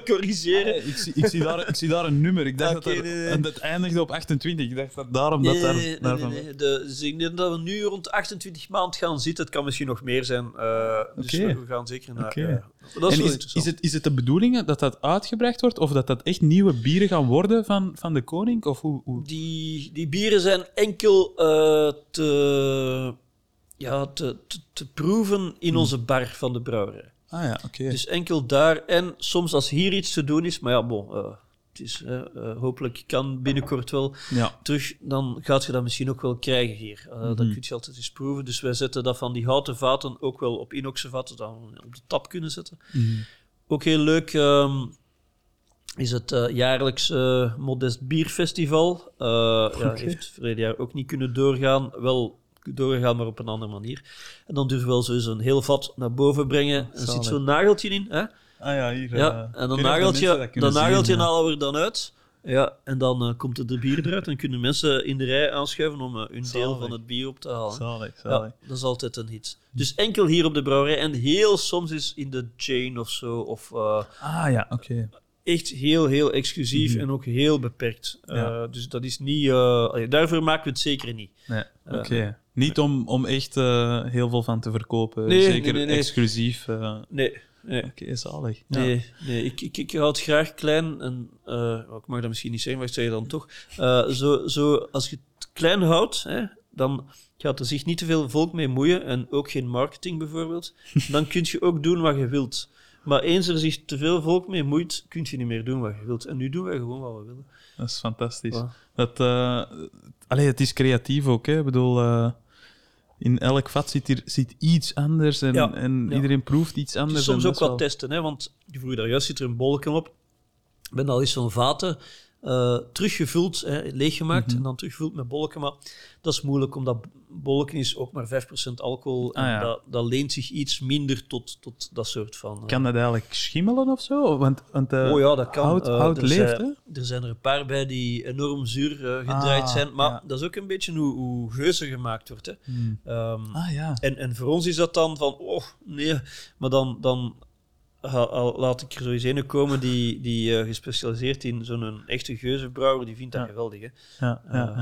corrigeren. Ik zie daar een nummer. Ik dacht en dat eindigde op 28. Ik dacht dat daarom Nee. Dus ik denk dat we nu rond 28 maand gaan zitten. Het kan misschien nog meer zijn. Dus we gaan zeker naar... Dat is is het de bedoeling dat dat uitgebracht wordt, of dat dat echt nieuwe bieren gaan worden van de Koninck? Of hoe? Die bieren zijn enkel te proeven in onze bar van de brouwerij. Ah ja, oké. Dus enkel daar, en soms als hier iets te doen is, maar ja, het is, hopelijk kan binnenkort wel terug, dan gaat je dat misschien ook wel krijgen hier. Dat kun je altijd eens proeven. Dus wij zetten dat van die houten vaten ook wel op inoxen vaten, dan op de tap kunnen zetten. Ook heel leuk... is het jaarlijks Modest Bierfestival. Heeft het verleden jaar ook niet kunnen doorgaan. Wel doorgaan, maar op een andere manier. En dan durven we wel sowieso een heel vat naar boven brengen. Er zit zo'n nageltje in. Hè? Ah ja, hier. En dan nageltje halen we er dan uit. Ja, en dan komt het de bier eruit en kunnen mensen in de rij aanschuiven om hun deel van het bier op te halen. Zalig. Ja, dat is altijd een hit. Dus enkel hier op de brouwerij en heel soms is in de chain of zo. Of, echt heel, heel exclusief en ook heel beperkt. Ja. Dus dat is niet... daarvoor maken we het zeker niet. Nee. Niet om echt heel veel van te verkopen. Nee, zeker nee. Exclusief. Nee. Oké, zalig. Ja. Nee. Ik hou het graag klein. En, ik mag dat misschien niet zeggen, maar ik zeg het dan toch. Als je het klein houdt, dan gaat er zich niet te veel volk mee moeien. En ook geen marketing bijvoorbeeld. Dan kun je ook doen wat je wilt. Maar eens er zich te veel volk mee moeit, kun je niet meer doen wat je wilt. En nu doen wij gewoon wat we willen. Dat is fantastisch. Wow. Het is creatief ook. Hè? Ik bedoel, in elk vat zit iets anders en, iedereen proeft iets anders. Het is soms ook wat testen, hè? Want je vroeg daar juist, zit er een bolletje op. Ik ben al eens zo'n vaten teruggevuld, leeggemaakt en dan teruggevuld met bolletje. Maar dat is moeilijk, omdat bolletje is ook maar 5% alcohol. En dat leent zich iets minder tot dat soort van... Kan dat eigenlijk schimmelen of zo? Want dat kan. Hout leeft, hè? Er zijn er een paar bij die enorm zuur gedraaid zijn. Maar dat is ook een beetje hoe geuze gemaakt wordt. Hè. En voor ons is dat dan van... Oh, nee. Maar dan laat ik er zo eens een komen die gespecialiseerd in zo'n echte geuzebrouwer, die vindt dat geweldig. Hè?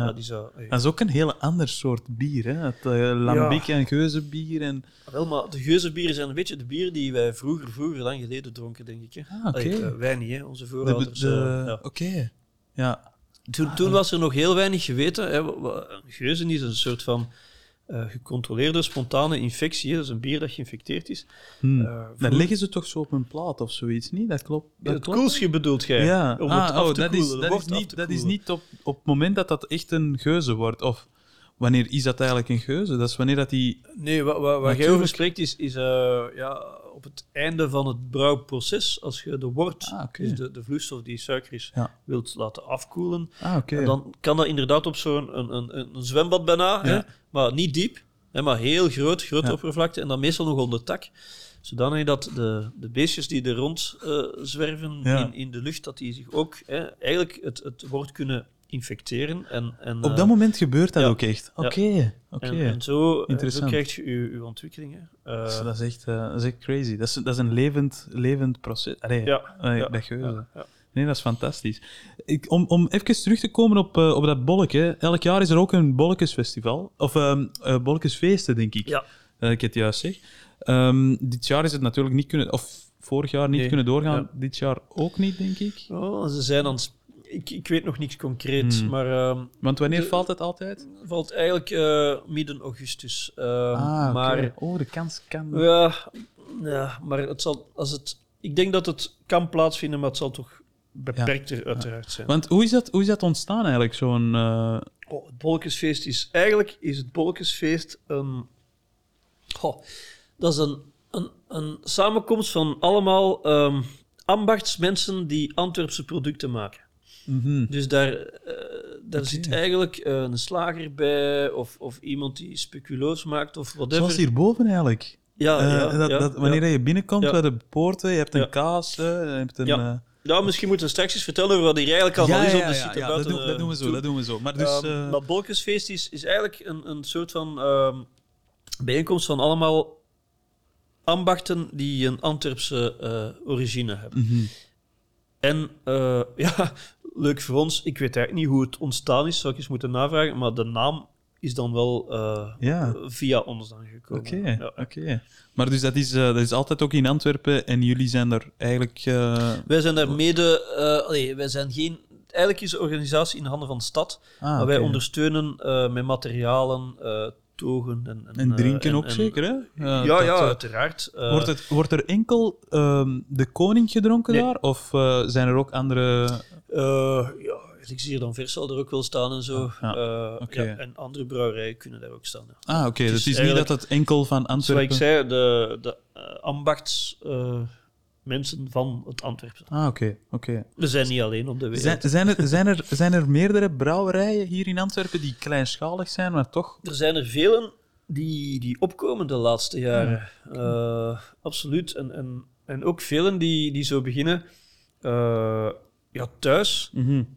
Dat is ook een heel ander soort bier, hè? Het lambic en geuzebier. En... Wel, maar de geuzebieren zijn een beetje de bieren die wij vroeger lang geleden dronken, denk ik. Hè? Wij niet, hè? Onze voorouders. Toen was er nog heel weinig geweten. Hè? Geuzen is een soort van... gecontroleerde spontane infectie. Dat is een bier dat geïnfecteerd is. Dan leggen ze toch zo op een plaat of zoiets, niet? Dat klopt. Het koelsje bedoelt jij? Ja. Om het af te koelen. Dat is niet op het moment dat echt een geuze wordt. Of wanneer is dat eigenlijk een geuze? Dat is wanneer dat die... Nee, waar jij over spreekt is op het einde van het brouwproces, als je de wort, dus de vloeistof die suiker is, wilt laten afkoelen, dan kan dat inderdaad op zo'n een zwembad bijna, hè? Maar niet diep, hè? Maar heel groot oppervlakte, en dan meestal nog onder tak. Zodanig dat de beestjes die er rond zwerven in de lucht, dat die zich ook eigenlijk het wort kunnen infecteren. En, op dat moment gebeurt dat ook echt? Oké. En zo krijg je uw ontwikkelingen. Dat is echt crazy. Dat is een levend proces. Dat geuze. Ja. Nee, dat is fantastisch. Om even terug te komen op dat bolletje. Elk jaar is er ook een bolletjesfestival. Of bolletjesfeesten, denk ik. Ja. Dat ik het juist zeg. Dit jaar is het natuurlijk niet kunnen... Of vorig jaar niet kunnen doorgaan. Ja. Dit jaar ook niet, denk ik. Oh, ze zijn aan het... Ik weet nog niks concreet, maar... Want wanneer valt het altijd? Valt eigenlijk midden augustus. Maar... de kans kan... Ja, Ja, maar het zal, als het, ik denk dat het kan plaatsvinden, maar het zal toch beperkter uiteraard zijn. Want hoe is dat ontstaan eigenlijk, zo'n... het Bolkensfeest is... Eigenlijk is het Bolkensfeest dat is een samenkomst van allemaal ambachtsmensen die Antwerpse producten maken. Mm-hmm. Dus daar zit eigenlijk een slager bij of iemand die speculoos maakt of whatever. Zoals hierboven eigenlijk. Wanneer je binnenkomt bij de poorten, je hebt een kaas, je hebt een... Nou, misschien moeten we straks eens vertellen over wat hier eigenlijk allemaal is. Dat doen we zo. Maar dus, dat Bolkensfeest is eigenlijk een soort van bijeenkomst van allemaal ambachten die een Antwerpse origine hebben. Mm-hmm. En leuk voor ons, ik weet eigenlijk niet hoe het ontstaan is, zou ik eens moeten navragen, maar de naam is dan wel via ons dan gekomen. Oké. Maar dus dat is altijd ook in Antwerpen en jullie zijn daar eigenlijk... Wij zijn daar mede... wij zijn geen... Eigenlijk is de organisatie in de handen van de stad, maar wij ondersteunen met materialen... togen en drinken ook zeker, hè? Uiteraard. Wordt er enkel de Koninck gedronken daar? Of zijn er ook andere... ik zie hier dan vers zal er ook wel staan en zo. En andere brouwerijen kunnen daar ook staan. Ja. Het is dus niet dat het enkel van Antwerpen... Zoals ik zei, de ambachts... mensen van het Antwerpen. Oké. We zijn niet alleen op de wereld. Zijn er meerdere brouwerijen hier in Antwerpen die kleinschalig zijn, maar toch... Er zijn er velen die opkomen de laatste jaren. Absoluut. En ook velen die zo beginnen thuis,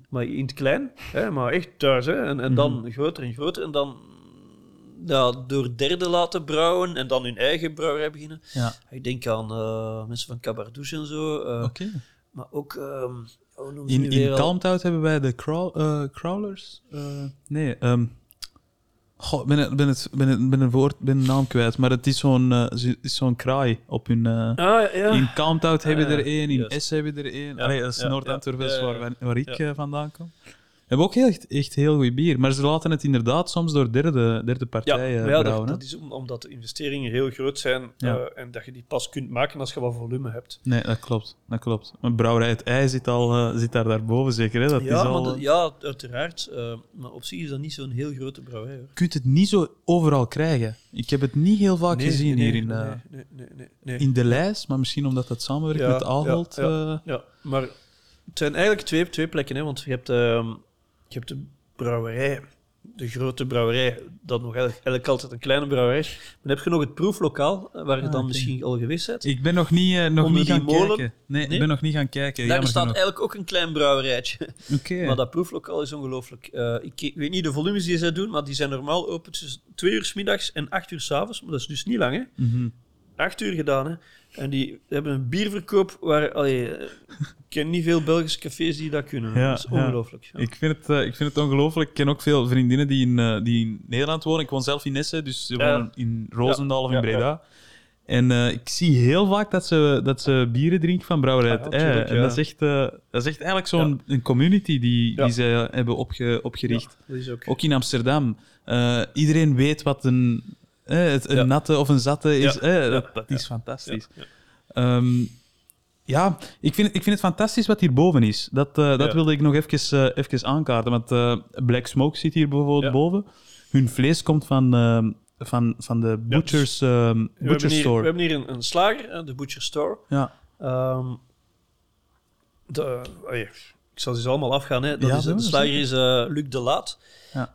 maar in het klein, hè, maar echt thuis. Hè, en dan groter en groter. En dan door derden laten brouwen en dan hun eigen brouwerij beginnen. Ja. Ik denk aan mensen van Callabout en zo. Maar ook... in Kalmthout hebben wij de Crawlers. Ik ben de naam kwijt, maar het is zo'n kraai op hun... In Kalmthout hebben we er één, in Essen hebben we er één. Dat is Noord-Antwerpen, waar ik vandaan kom. We hebben ook echt heel goed bier, maar ze laten het inderdaad soms door derde partijen brouwen. Dat is omdat de investeringen heel groot zijn en dat je die pas kunt maken als je wat volume hebt. Nee, dat klopt. Maar Brouwerij 't IJ zit daarboven zeker, hè? Uiteraard. Maar op zich is dat niet zo'n heel grote brouwerij. Je kunt het niet zo overal krijgen. Ik heb het niet heel vaak gezien hier in de lijst, maar misschien omdat dat samenwerkt met Aalheld. Maar het zijn eigenlijk twee plekken, hè? Want je hebt... Je hebt de brouwerij, de grote brouwerij, dat nog eigenlijk altijd een kleine brouwerij is. Dan heb je nog het proeflokaal, waar je dan misschien al geweest bent. Ik ben nog niet, gaan kijken. Ik ben nog niet gaan kijken. Daar bestaat eigenlijk ook een klein brouwerijtje. Okay. Maar dat proeflokaal is ongelooflijk. Ik weet niet de volumes die zij doen, maar die zijn normaal open tussen 2 uur 's middags en 8 uur 's avonds. Maar dat is dus niet lang, hè. Mm-hmm. 8 uur gedaan, hè. En die hebben een bierverkoop waar... ik ken niet veel Belgische cafés die dat kunnen. Dat is ongelooflijk. Ja. Ik vind het ongelooflijk. Ik ken ook veel vriendinnen die in Nederland wonen. Ik woon zelf in Essen, dus ze wonen in Roosendaal of in Breda. En ik zie heel vaak dat ze bieren drinken van Brouwerij 't IJ. En dat is echt eigenlijk zo'n community die zij hebben opgericht. Ja, dat is ook in Amsterdam. Iedereen weet wat een natte of een zatte is. Dat is fantastisch. Ik vind het fantastisch wat hierboven is. Dat wilde ik nog even aankaarten. Want Black Smoke zit hier bijvoorbeeld boven. Hun vlees komt van de Butchers Store. We hebben hier een slager, de Butchers Store. Ja. Ik zal ze allemaal afgaan. Hè. De slager is Luc De Laet. Ja.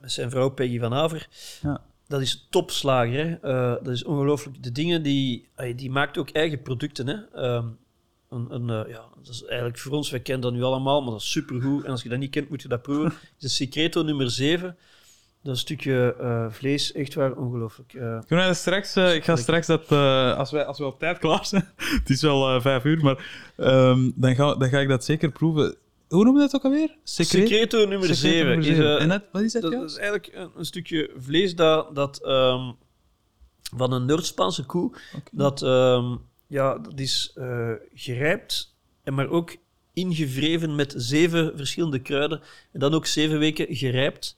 Met zijn vrouw Peggy van Haver. Ja. Dat is topslager, hè. Dat is ongelooflijk. De dingen die maakt ook eigen producten, hè. Dat is eigenlijk voor ons, wij kennen dat nu allemaal, maar dat is supergoed. En als je dat niet kent, moet je dat proeven. Het is Secreto nummer 7. Dat stukje vlees, echt waar, ongelooflijk. Kunnen we straks... ik ga straks dat... als we op tijd klaar zijn... het is wel 5 uur, maar... dan ga ik dat zeker proeven. Hoe noemen we dat ook alweer? Secreto nummer 7. En wat is dat? Dat is eigenlijk een stukje vlees dat van een Noord-Spaanse koe. Okay. Dat is gerijpt, maar ook ingevreven met 7 verschillende kruiden. En dan ook 7 weken gerijpt.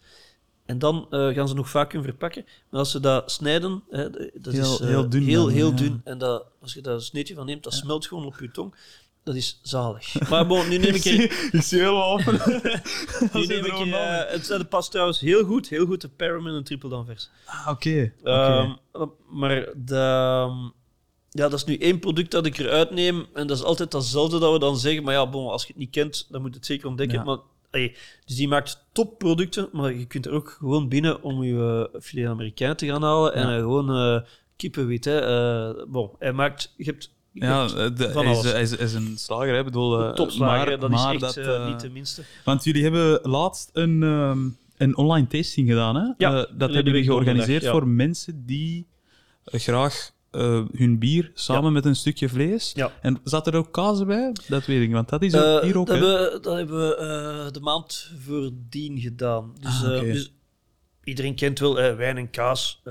En dan gaan ze nog vacuüm verpakken. Maar als ze dat snijden, hè, dat is heel dun. Heel dun. En dat, als je daar een sneetje van neemt, dat smelt gewoon op je tong. Dat is zalig. Maar bon, nu neem ik... Is heel open. Nu neem ik... Het past trouwens heel goed de Paramount en Triple d'Anvers. Ah, oké. Maar de... Ja, dat is nu één product dat ik eruit neem. En dat is altijd datzelfde dat we dan zeggen. Maar ja, bon, als je het niet kent, dan moet je het zeker ontdekken. Ja. Maar, dus die maakt topproducten. Maar je kunt er ook gewoon binnen om je filet américain te gaan halen. Ja. En gewoon kippenwit. Bon, hij maakt... Hij is een slager. Ik bedoel, een topslager, dat is echt niet de minste. Want jullie hebben laatst een online tasting gedaan. Hè? Ja, dat hebben jullie georganiseerd voor mensen die graag... hun bier samen met een stukje vlees. Ja. En zat er ook kaas bij? Dat weet ik, want dat is hier ook... Dat hebben we de maand voordien gedaan. Dus, dus iedereen kent wel wijn en kaas.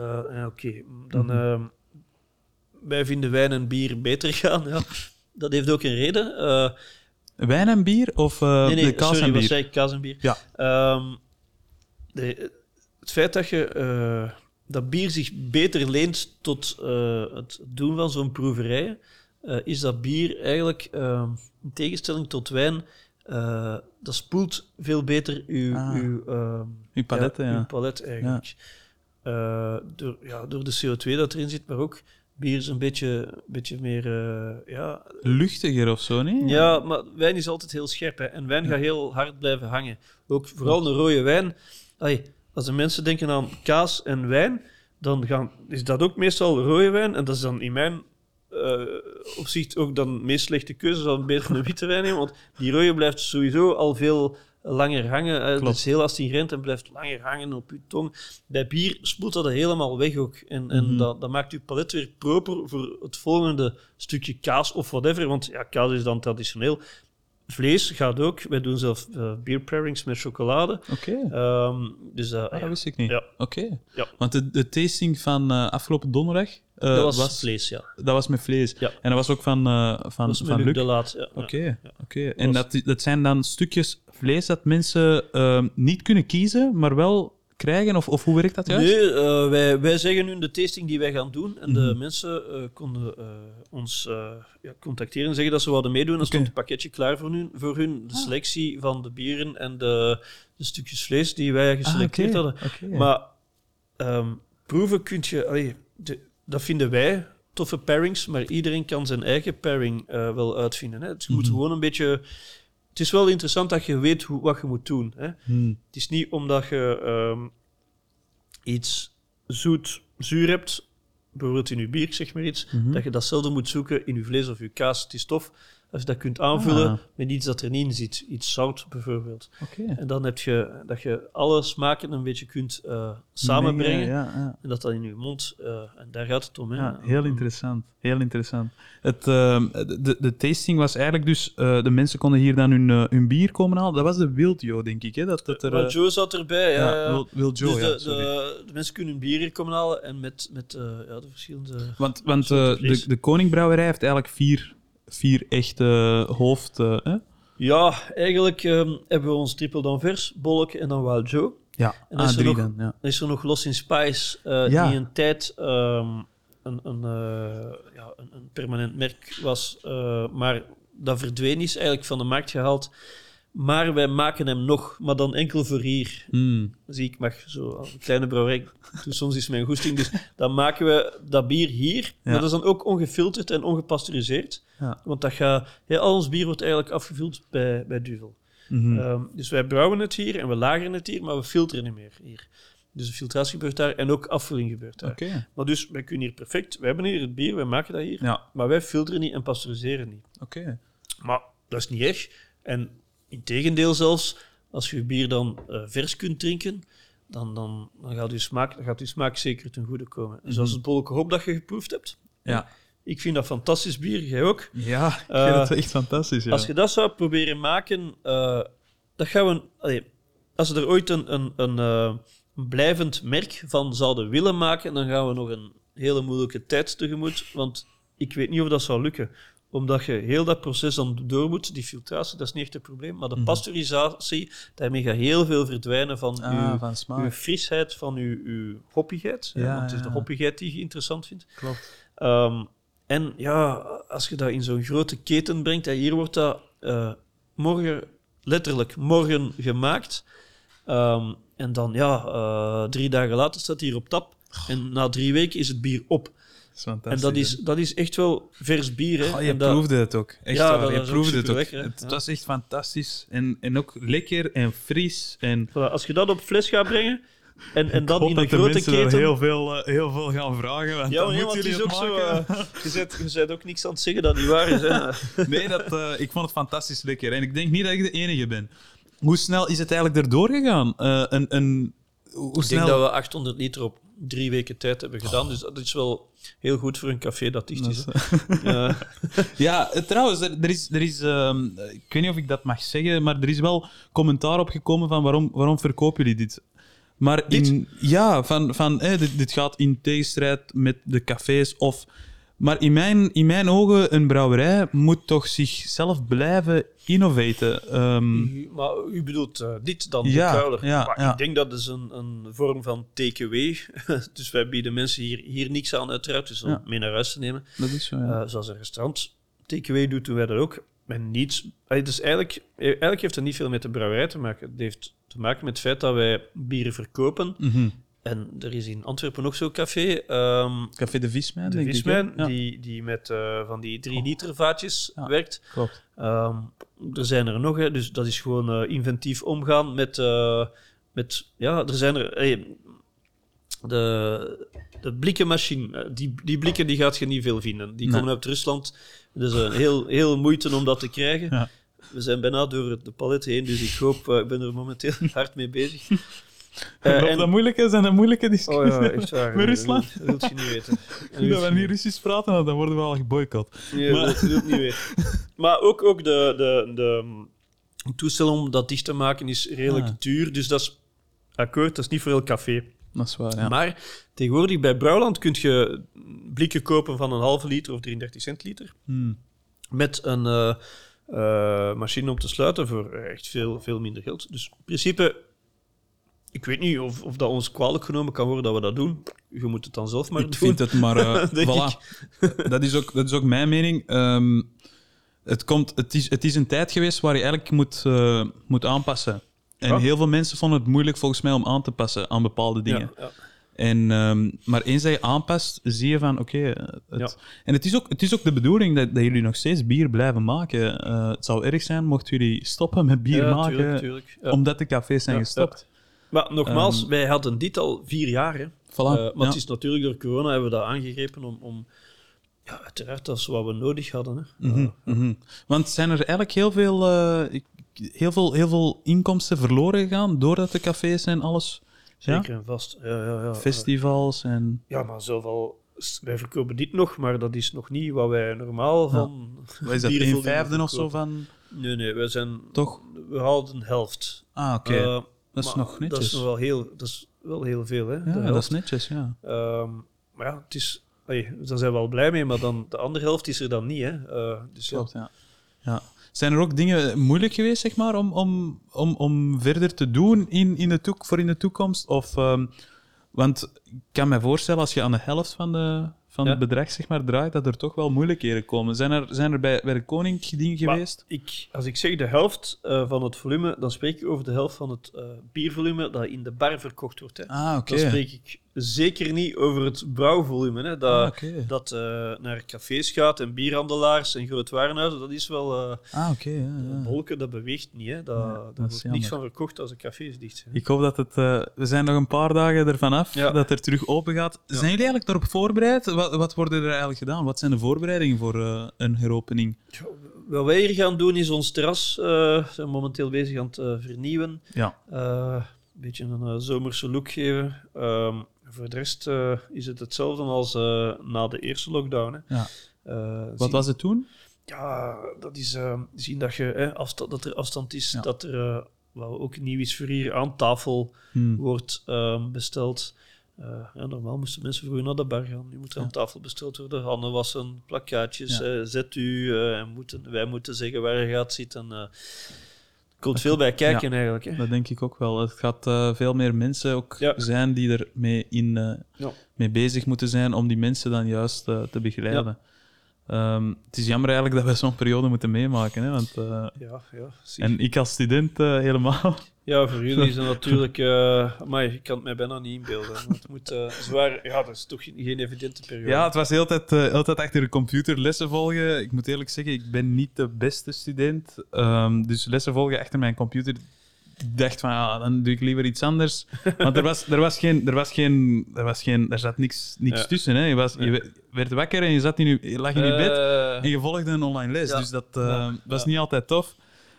Wij vinden wijn en bier beter gaan. Ja. Dat heeft ook een reden. Wijn en bier? Of de kaas en bier? Sorry, kaas en bier. Ja. Het feit dat je... dat bier zich beter leent tot het doen van zo'n proeverijen, is dat bier eigenlijk, in tegenstelling tot wijn, dat spoelt veel beter uw palet, uw palet eigenlijk. Ja. Door de CO2 dat erin zit, maar ook bier is een beetje meer... luchtiger of zo, nee? Ja, maar wijn is altijd heel scherp, hè, en wijn gaat heel hard blijven hangen. Ook vooral een rode wijn... Als de mensen denken aan kaas en wijn, dan is dat ook meestal rode wijn. En dat is dan in mijn opzicht ook dan de meest slechte keuze. Dan beter een witte wijn nemen, want die rode blijft sowieso al veel langer hangen. Het is heel astringent en blijft langer hangen op je tong. Bij bier spoelt dat helemaal weg ook. En dat maakt je palet weer proper voor het volgende stukje kaas of whatever. Want ja, kaas is dan traditioneel. Vlees gaat ook. Wij doen zelf beer pairings met chocolade. Oké. Dat wist ik niet. Ja. Oké. Ja. Want de tasting van afgelopen donderdag... dat was vlees, ja. Dat was met vlees. Ja. En dat was ook van Luc De Laet. Ja. Oké. En dat zijn dan stukjes vlees dat mensen niet kunnen kiezen, maar wel krijgen? Of hoe werkt dat juist? Nee, wij zeggen nu de tasting die wij gaan doen. En de mensen konden ons contacteren en zeggen dat ze wilden meedoen. Er stond een pakketje klaar voor hun. De selectie van de bieren en de stukjes vlees die wij geselecteerd hadden. Maar proeven kun je... dat vinden wij toffe pairings, maar iedereen kan zijn eigen pairing wel uitvinden. Hè. Dus je moet gewoon een beetje... Het is wel interessant dat je weet wat je moet doen. Hè. Het is niet omdat je iets zuur hebt, bijvoorbeeld in je bier, zeg maar iets, dat je datzelfde moet zoeken in je vlees of je kaas. Het is tof als je dat kunt aanvullen met iets dat er niet in zit. Iets zout, bijvoorbeeld. En dan heb je dat je alle smaken een beetje kunt samenbrengen. En dat in je mond... en daar gaat het om. Hè. Ja, heel interessant. Heel interessant. De tasting was eigenlijk dus... de mensen konden hier dan hun bier komen halen. Dat was de Wild Joe, denk ik. Hè? Wild Joe zat erbij. Wild Joe, dus de mensen kunnen hun bier hier komen halen en met de verschillende... Want de Koninck Brouwerij heeft eigenlijk vier echte hoofden. Ja, eigenlijk hebben we ons Triple d'Anvers, Bolleke en dan Wild Joe. Ja, en is er nog Lost in Spice, die een tijd een permanent merk was, maar dat verdwenen is, eigenlijk van de markt gehaald. Maar wij maken hem nog, maar dan enkel voor hier. Zie, ik mag zo een kleine brouwerij. Soms is mijn goesting. Dus dan maken we dat bier hier. Ja. Dat is dan ook ongefilterd en ongepasteuriseerd. Ja. Want al ons bier wordt eigenlijk afgevuld bij Duvel. Dus wij brouwen het hier en we lageren het hier, maar we filteren niet meer hier. Dus de filtratie gebeurt daar en ook afvulling gebeurt daar. Maar dus, wij kunnen hier perfect... Wij hebben hier het bier, wij maken dat hier. Ja. Maar wij filteren niet en pasteuriseren niet. Maar dat is niet echt. En... Integendeel zelfs, als je bier dan vers kunt drinken, dan gaat je smaak zeker ten goede komen. Zoals het Bolleke Hop dat je geproefd hebt. Ja. Ik vind dat fantastisch bier, jij ook. Ja, ik vind het echt fantastisch. Ja. Als je dat zou proberen maken, dat gaan we... als we er ooit een blijvend merk van zouden willen maken, dan gaan we nog een hele moeilijke tijd tegemoet, want ik weet niet of dat zou lukken. Omdat je heel dat proces dan door moet, die filtratie, dat is niet echt het probleem. Maar de pasteurisatie, daarmee gaat heel veel verdwijnen van uw frisheid, van uw hoppigheid. Ja, want het is de hoppigheid die je interessant vindt. Klopt. En ja, als je dat in zo'n grote keten brengt, hier wordt dat morgen gemaakt. En dan, 3 dagen later staat het hier op tap. En na 3 weken is het bier op. Dat en dat is echt wel vers bier. Hè? Je proefde het ook. Echt ja, waar. Je proefde het ook. Lekker, het was echt fantastisch. En ook lekker en fris. En... Voilà, als je dat op fles gaat brengen... En dan in de grote keten... Ik heel veel gaan vragen. Want ja, want het is ook maken. Zo... je bent ook niks aan het zeggen dat niet waar is. Hè? Nee, ik vond het fantastisch lekker. En ik denk niet dat ik de enige ben. Hoe snel is het eigenlijk erdoor gegaan? Ik denk dat we 800 liter op 3 weken tijd hebben gedaan. Dus dat is wel heel goed voor een café dat dicht is. Ja, trouwens, er is ik weet niet of ik dat mag zeggen, maar er is wel commentaar opgekomen van waarom verkopen jullie dit? Maar dit gaat in tegenstrijd met de cafés. Maar in mijn ogen, een brouwerij moet toch zichzelf blijven innovaten. Maar u bedoelt dit dan, de Kuiler. Ja, maar ik denk dat is een vorm van TKW. Dus wij bieden mensen hier niks aan, uiteraard. Dus om mee naar huis te nemen. Dat is zo, zoals een restaurant. TKW doen wij dat ook. En niets. Dus eigenlijk heeft het niet veel met de brouwerij te maken. Het heeft te maken met het feit dat wij bieren verkopen. Mm-hmm. En er is in Antwerpen ook zo'n café. Café de Vismijn. De Vismijn, die met van die 3-liter vaatjes werkt. Klopt. Er zijn er nog, hè, dus dat is gewoon inventief omgaan met... er zijn er... de blikkenmachine, die blikken die gaat je niet veel vinden. Die komen uit Rusland. Dus een heel moeite om dat te krijgen. Ja. We zijn bijna door de palet heen, dus ik hoop... Ik ben er momenteel hard mee bezig. Dat moeilijke zijn de moeilijke discussies met Rusland. Dat wil je niet weten. Dat we niet Russisch praten, dan worden we al geboycott. Nee, maar... dat wil je niet weten. Maar ook de toestel om dat dicht te maken is redelijk duur. Dus dat is akkoord, dat is niet voor heel café. Dat is waar, ja. Maar tegenwoordig bij Brouwland kun je blikken kopen van een halve liter of 33 centiliter. Met een machine om te sluiten voor echt veel, veel minder geld. Dus in principe... Ik weet niet of dat ons kwalijk genomen kan worden dat we dat doen. Je moet het dan zelf maar doen. Ik vind het maar... voilà. Dat is ook mijn mening. Het is een tijd geweest waar je eigenlijk moet aanpassen. En heel veel mensen vonden het moeilijk volgens mij om aan te passen aan bepaalde dingen. Ja. En, maar eens dat je aanpast, zie je van... En het is ook de bedoeling dat jullie nog steeds bier blijven maken. Het zou erg zijn mochten jullie stoppen met bier maken, tuurlijk, omdat de cafés zijn gestopt. Ja. Maar nogmaals, wij hadden dit al 4 jaar. Hè. Voilà, maar het is natuurlijk door corona hebben we dat aangegrepen om... Ja, uiteraard, dat is wat we nodig hadden. Hè. Want zijn er eigenlijk heel veel inkomsten verloren gegaan doordat de cafés en alles... Zeker en vast. Ja. Festivals en... Ja, maar zoveel... Wij verkopen dit nog, maar dat is nog niet wat wij normaal van... Wat is dat, 1/5 of zo van... Nee, wij zijn... Toch? We houden de helft. Ah, oké. Dat is nog netjes. Dat is wel heel veel, hè? Ja, dat is netjes, ja. Maar ja, het is... daar zijn we al blij mee, maar dan, de andere helft is er dan niet, hè? Dus klopt, ja. Zijn er ook dingen moeilijk geweest, zeg maar, om verder te doen in de toekomst? Of, want ik kan me voorstellen, als je aan de helft van het bedrag zeg maar, draait, dat er toch wel moeilijkheden komen. Zijn er bij De Koninck dingen geweest? Als ik zeg de helft van het volume, dan spreek ik over de helft van het biervolume dat in de bar verkocht wordt. Hè. Ah, oké. Dan spreek ik zeker niet over het brouwvolume. Hè, dat naar cafés gaat en bierhandelaars en grootwarenhuizen. Dat is wel... Bolken, dat beweegt niet. Hè. Daar wordt niks van verkocht als de café is dicht. Hè. Ik hoop dat het... we zijn nog een paar dagen ervan af dat er terug open gaat. Ja. Zijn jullie eigenlijk erop voorbereid? Wat wordt er eigenlijk gedaan? Wat zijn de voorbereidingen voor een heropening? Ja, wat wij hier gaan doen is ons terras. We zijn momenteel bezig aan het vernieuwen. Ja. Een beetje een zomerse look geven. Voor de rest is het hetzelfde als na de eerste lockdown. Hè. Ja. Wat was het toen? Ja, dat is zien dat, dat er afstand is. Ja. Dat er wat ook nieuw is voor hier aan tafel wordt besteld. Normaal moesten mensen vroeger naar de bar gaan. Nu moet er aan tafel besteld worden, handen wassen, plakkaatjes, zet u. Wij moeten zeggen waar je gaat zitten. Er komt veel bij kijken eigenlijk. Hè? Dat denk ik ook wel. Het gaat veel meer mensen ook zijn die er mee bezig moeten zijn om die mensen dan juist te begeleiden. Ja. Het is jammer eigenlijk dat wij zo'n periode moeten meemaken. Hè, want, zie. En ik als student helemaal... Ja, voor jullie is dat natuurlijk... maar ik kan het mij bijna niet inbeelden. Het moet zwaar... Ja, dat is toch geen evidente periode. Ja, het was heel tijd achter de computer lessen volgen. Ik moet eerlijk zeggen, ik ben niet de beste student. Dus lessen volgen achter mijn computer... Ik dacht van, dan doe ik liever iets anders. Want er zat niks tussen. Hè. Je werd wakker en je lag in je bed en je volgde een online les. Dus dat was niet altijd tof.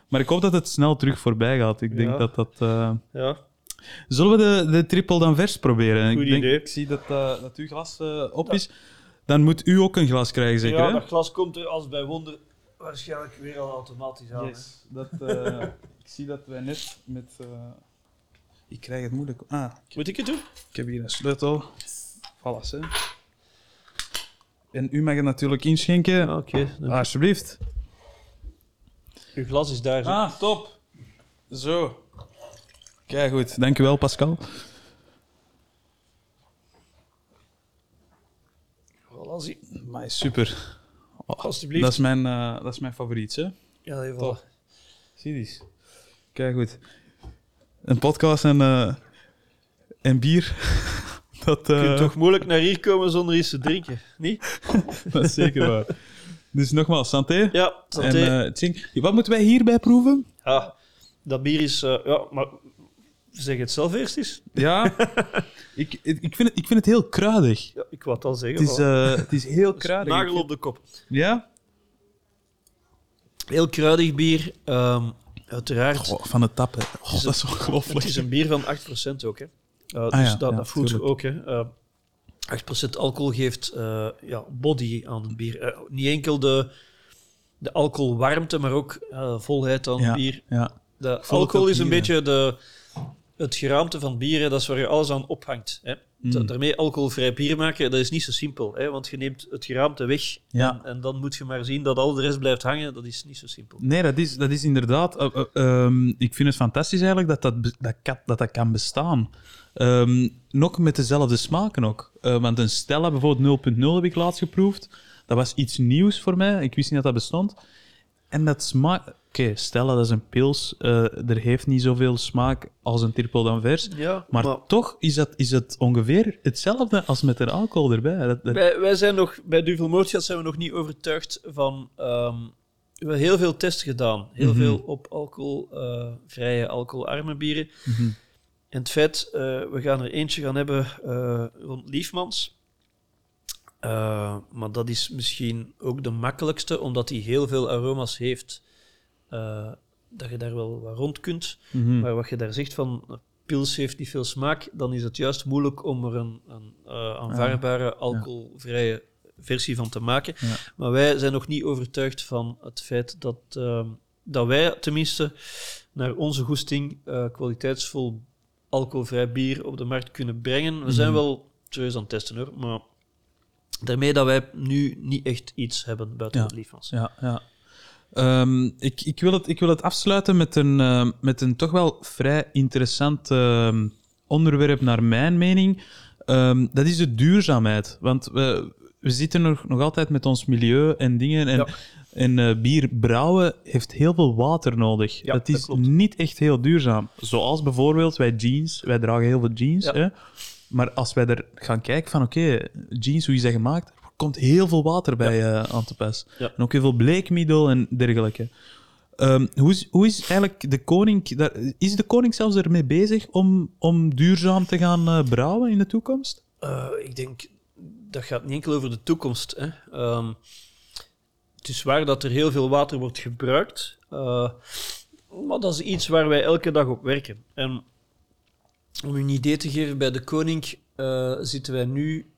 Maar ik hoop dat het snel terug voorbij gaat. Ik denk dat... Zullen we de Triple d'Anvers proberen? Goed idee. Ik zie dat uw glas op is. Dan moet u ook een glas krijgen, zeker? Ja, hè? Dat glas komt er als bij wonder waarschijnlijk weer al automatisch aan. Yes. Ik zie dat wij net met... Ik krijg het moeilijk. Moet ik het doen? Ik heb hier een sleutel. Alles, hè. En u mag het natuurlijk inschenken. Oké. Alsjeblieft. Uw glas is daar. Zo. Top. Zo. Kijk, goed. Dank u wel, Pascal. Voilà, maar super. Alsjeblieft. Dat is mijn favoriet, hè. Ja, even. Top. Zie eens. Kijk, goed. Een podcast en bier. Dat, je kunt toch moeilijk naar hier komen zonder iets te drinken, niet? Dat is zeker waar. Dus nogmaals, santé. Ja, santé. En, wat moeten wij hierbij proeven? Ja, dat bier is... maar zeg het zelf eerst eens. Ja, ik vind het heel kruidig. Ja, ik wou het al zeggen. Het is heel kruidig. Nagel op de kop. Ja? Heel kruidig bier. Uiteraard. Van de tap, hè. Dat is ongelooflijk. Het is een bier van 8% ook, hè. Dat voelt je ook, hè. 8% alcohol geeft body aan het bier. Niet enkel de alcoholwarmte, maar ook volheid aan het bier. Ja. De alcohol is een beetje het geraamte van bieren, dat is waar je alles aan ophangt. Hè. Daarmee alcoholvrij bier maken, dat is niet zo simpel. Hè, want je neemt het geraamte weg en dan moet je maar zien dat al de rest blijft hangen. Dat is niet zo simpel. Nee, dat is inderdaad... ik vind het fantastisch eigenlijk dat kan bestaan. Nog met dezelfde smaken ook. Want een Stella, bijvoorbeeld 0.0, heb ik laatst geproefd. Dat was iets nieuws voor mij. Ik wist niet dat dat bestond. En dat smaakt... Oké, Stella, dat is een pils. Er heeft niet zoveel smaak als een Triple d'Anvers. Ja, maar toch is het ongeveer hetzelfde als met een alcohol erbij. Bij Duvel Moortgat zijn we nog niet overtuigd van... we hebben heel veel tests gedaan. Heel veel op alcoholvrije, alcoholarme bieren. Mm-hmm. En het feit, we gaan er eentje gaan hebben rond Liefmans. Maar dat is misschien ook de makkelijkste, omdat die heel veel aroma's heeft. Dat je daar wel wat rond kunt. Mm-hmm. Maar wat je daar zegt van pils heeft niet veel smaak, dan is het juist moeilijk om er een aanvaardbare, alcoholvrije versie van te maken. Ja. Maar wij zijn nog niet overtuigd van het feit dat wij tenminste naar onze goesting kwaliteitsvol alcoholvrij bier op de markt kunnen brengen. We zijn wel serieus aan het testen, hoor, maar daarmee dat wij nu niet echt iets hebben buiten het Liefmans. Ja, ja. Ik wil het afsluiten met een toch wel vrij interessant onderwerp naar mijn mening. Dat is de duurzaamheid. Want we zitten nog altijd met ons milieu en dingen. En bier brouwen heeft heel veel water nodig. Ja, dat is niet echt heel duurzaam. Zoals bijvoorbeeld wij dragen heel veel jeans. Ja. Hè? Maar als wij er gaan kijken van jeans, hoe is dat gemaakt? Komt heel veel water bij aan te pas. Ja. En ook heel veel bleekmiddel en dergelijke. Hoe is eigenlijk de Koninck... Is de Koninck zelfs ermee bezig om duurzaam te gaan brouwen in de toekomst? Ik denk, dat gaat niet enkel over de toekomst. Hè. Het is waar dat er heel veel water wordt gebruikt. Maar dat is iets waar wij elke dag op werken. En om u een idee te geven, bij de Koninck zitten wij nu...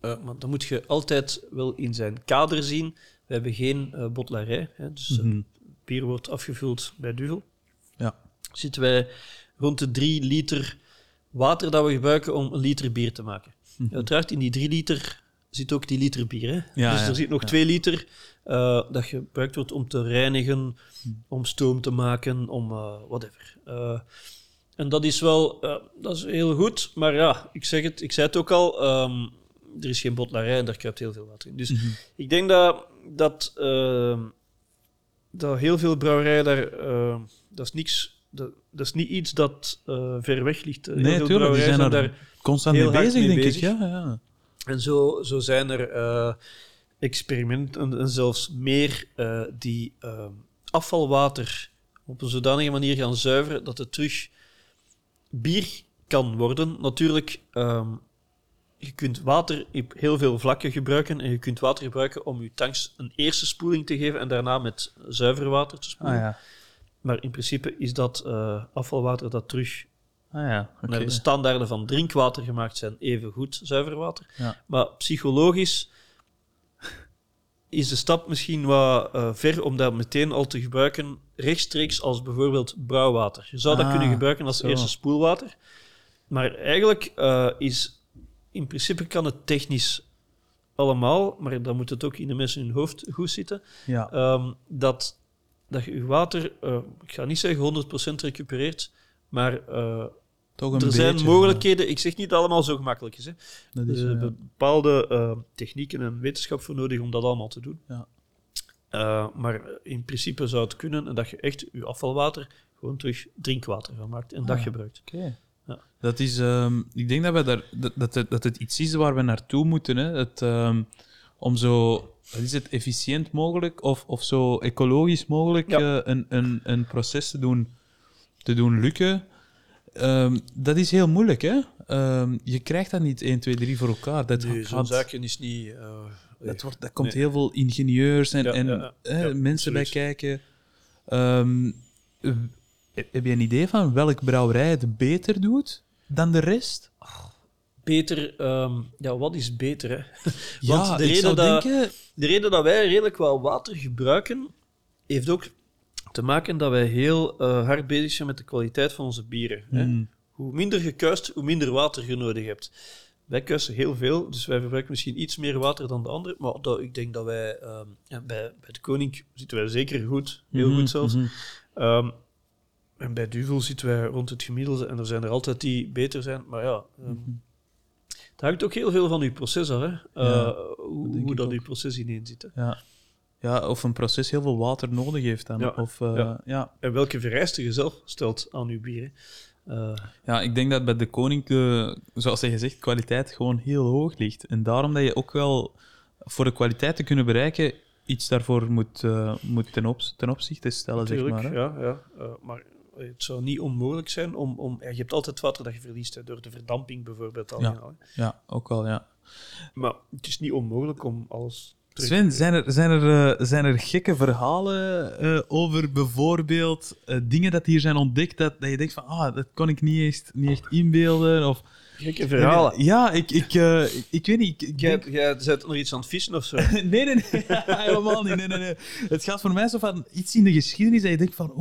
maar dan moet je altijd wel in zijn kader zien. We hebben geen bottelarij, hè, dus bier wordt afgevuld bij Duvel. Ja. Zitten wij rond de 3 liter water dat we gebruiken om 1 liter bier te maken. Mm-hmm. Uiteraard, in die 3 liter zit ook die liter bier. Hè? Ja, dus er zit nog 2 liter dat gebruikt wordt om te reinigen, om stoom te maken, om whatever. En dat is wel dat is heel goed, maar ja, ik zei het ook al, er is geen bottelarij en daar kruipt heel veel water in. Dus ik denk dat heel veel brouwerijen daar... dat is niks... Dat is niet iets dat ver weg ligt. Heel nee, tuurlijk. Die zijn daar constant mee bezig, denk ik. Ja. En zo zijn er experimenten en zelfs meer die afvalwater op een zodanige manier gaan zuiveren dat het terug bier kan worden. Natuurlijk, je kunt water op heel veel vlakken gebruiken en je kunt water gebruiken om je tanks een eerste spoeling te geven en daarna met zuiver water te spoelen. Ah, ja. Maar in principe is dat afvalwater dat terug naar de standaarden van drinkwater gemaakt zijn, even goed zuiver water. Ja. Maar psychologisch is de stap misschien wat ver om dat meteen al te gebruiken rechtstreeks als bijvoorbeeld brouwwater. Je zou dat kunnen gebruiken als eerste spoelwater. Maar eigenlijk is... In principe kan het technisch allemaal, maar dan moet het ook in de mensen hun hoofd goed zitten, dat je water, ik ga niet zeggen 100% recupereert, maar toch er zijn beetje, mogelijkheden. Ja. Ik zeg niet dat allemaal zo gemakkelijk is. Hè. Er zijn bepaalde technieken en wetenschap voor nodig om dat allemaal te doen. Ja. Maar in principe zou het kunnen en dat je echt je afvalwater gewoon terug drinkwater van maakt en dat gebruikt. Okay. Ja. Dat is, ik denk dat, dat het iets is waar we naartoe moeten. Hè. Om zo... Is het efficiënt mogelijk of zo ecologisch mogelijk een proces te doen lukken? Dat is heel moeilijk, hè? Je krijgt dat niet 1, 2, 3 voor elkaar. Zo'n zaakje is niet... dat komt heel veel ingenieurs en mensen bij kijken. Heb je een idee van welke brouwerij het beter doet dan de rest? Beter, wat is beter? Hè? Want de reden dat wij redelijk wel water gebruiken, heeft ook te maken dat wij heel hard bezig zijn met de kwaliteit van onze bieren. Hè? Hoe minder je kuist, hoe minder water je nodig hebt. Wij kuisen heel veel, dus wij verbruiken misschien iets meer water dan de anderen, maar ik denk dat wij bij De Koninck zitten wij zeker goed, heel goed zelfs. En bij Duvel zitten wij rond het gemiddelde en er zijn er altijd die beter zijn, maar ja... Het hangt ook heel veel van uw proces af, hè? Hoe dat uw proces ineen zit. Hè? Ja. Ja, of een proces heel veel water nodig heeft dan. Ja. En welke vereisten je zelf stelt aan uw bier. Ja, ik denk dat bij De Koninck, zoals je zegt, kwaliteit gewoon heel hoog ligt. En daarom dat je ook wel voor de kwaliteit te kunnen bereiken iets daarvoor moet ten opzichte stellen. Natuurlijk, zeg maar, hè? Maar het zou niet onmogelijk zijn om... Je hebt altijd water dat je verliest, hè, door de verdamping bijvoorbeeld. Ook wel, ja. Maar het is niet onmogelijk om alles... Sven, zijn er gekke verhalen over bijvoorbeeld dingen dat hier zijn ontdekt, dat je denkt van, dat kon ik niet echt inbeelden? Of... Gekke verhalen? Ja, ik weet niet. Jij bent nog iets aan het vissen of zo? nee, helemaal niet. Nee. Het gaat voor mij zo van iets in de geschiedenis dat je denkt van,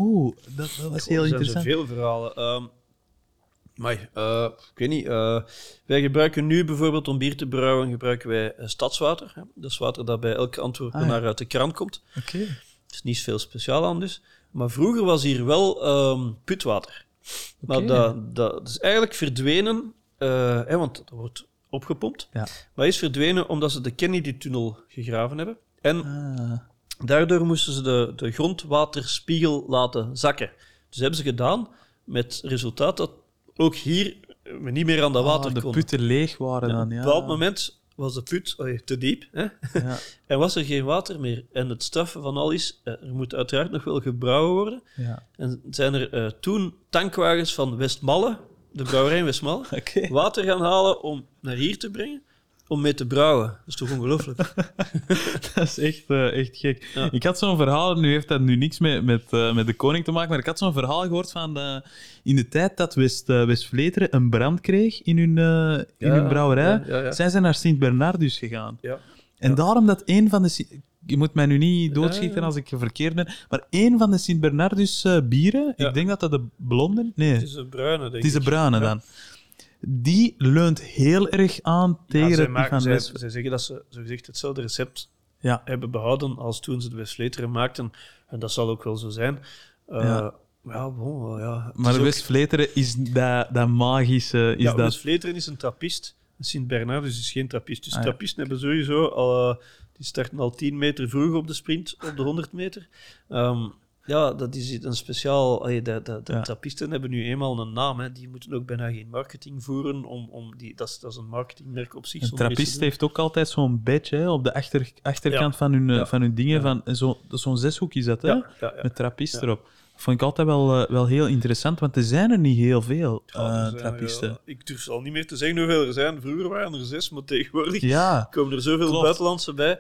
dat was heel interessant. Er zijn veel verhalen. Ik weet niet. Wij gebruiken nu bijvoorbeeld om bier te brouwen, gebruiken wij stadswater. Hè? Dat is water dat bij elke Antwerpenaar uit de kraan komt. Okay. Er is niet veel speciaal aan dus. Maar vroeger was hier wel putwater. Okay. Maar dat is eigenlijk verdwenen, want dat wordt opgepompt. Ja. Maar is verdwenen omdat ze de Kennedy-tunnel gegraven hebben. En daardoor moesten ze de grondwaterspiegel laten zakken. Dus hebben ze gedaan met resultaat dat ook hier we niet meer aan dat water konden. De putten leeg waren dan, ja. Op een bepaald moment was de put te diep, hè? Ja. En was er geen water meer. En het straffen van al is, er moet uiteraard nog wel gebrouwen worden. Ja. En zijn er toen tankwagens van Westmalle, de brouwerij in Westmalle, water gaan halen om naar hier te brengen, om mee te brouwen. Dat is toch ongelooflijk? Dat is echt gek. Ja. Ik had zo'n verhaal, nu heeft dat nu niks met De Koninck te maken, maar ik had zo'n verhaal gehoord van in de tijd dat Westvleteren een brand kreeg in hun brouwerij, zijn ze naar Sint-Bernardus gegaan. Ja. En daarom dat een van de... Je moet mij nu niet doodschieten als ik verkeerd ben, maar één van de Sint-Bernardus bieren, ik denk dat de blonde... Nee, het is de bruine, denk ik. Het is de bruine dan. die leunt heel erg aan tegen het van Westvleteren. Zij zeggen dat ze zogezegd hetzelfde recept hebben behouden als toen ze de Westvleteren maakten. En dat zal ook wel zo zijn. Maar de Westvleteren is dat magische... Is dat... Westvleteren is een trappist. Sint-Bernardus is geen trappist. Dus trappisten hebben sowieso al... die starten al 10 meter vroeg op de sprint, op de 100 meter. Dat is een speciaal... De trappisten hebben nu eenmaal een naam. Hè. Die moeten ook bijna geen marketing voeren. Dat is een marketingmerk op zich. Een trappist heeft ook altijd zo'n badge op de achterkant van hun dingen. Van zo'n zeshoek is dat, hè? Met trappist erop. Dat vond ik altijd wel heel interessant, want er zijn er niet heel veel trappisten. Ik durf al niet meer te zeggen hoeveel er zijn. Vroeger waren er 6, maar tegenwoordig komen er zoveel buitenlandse bij.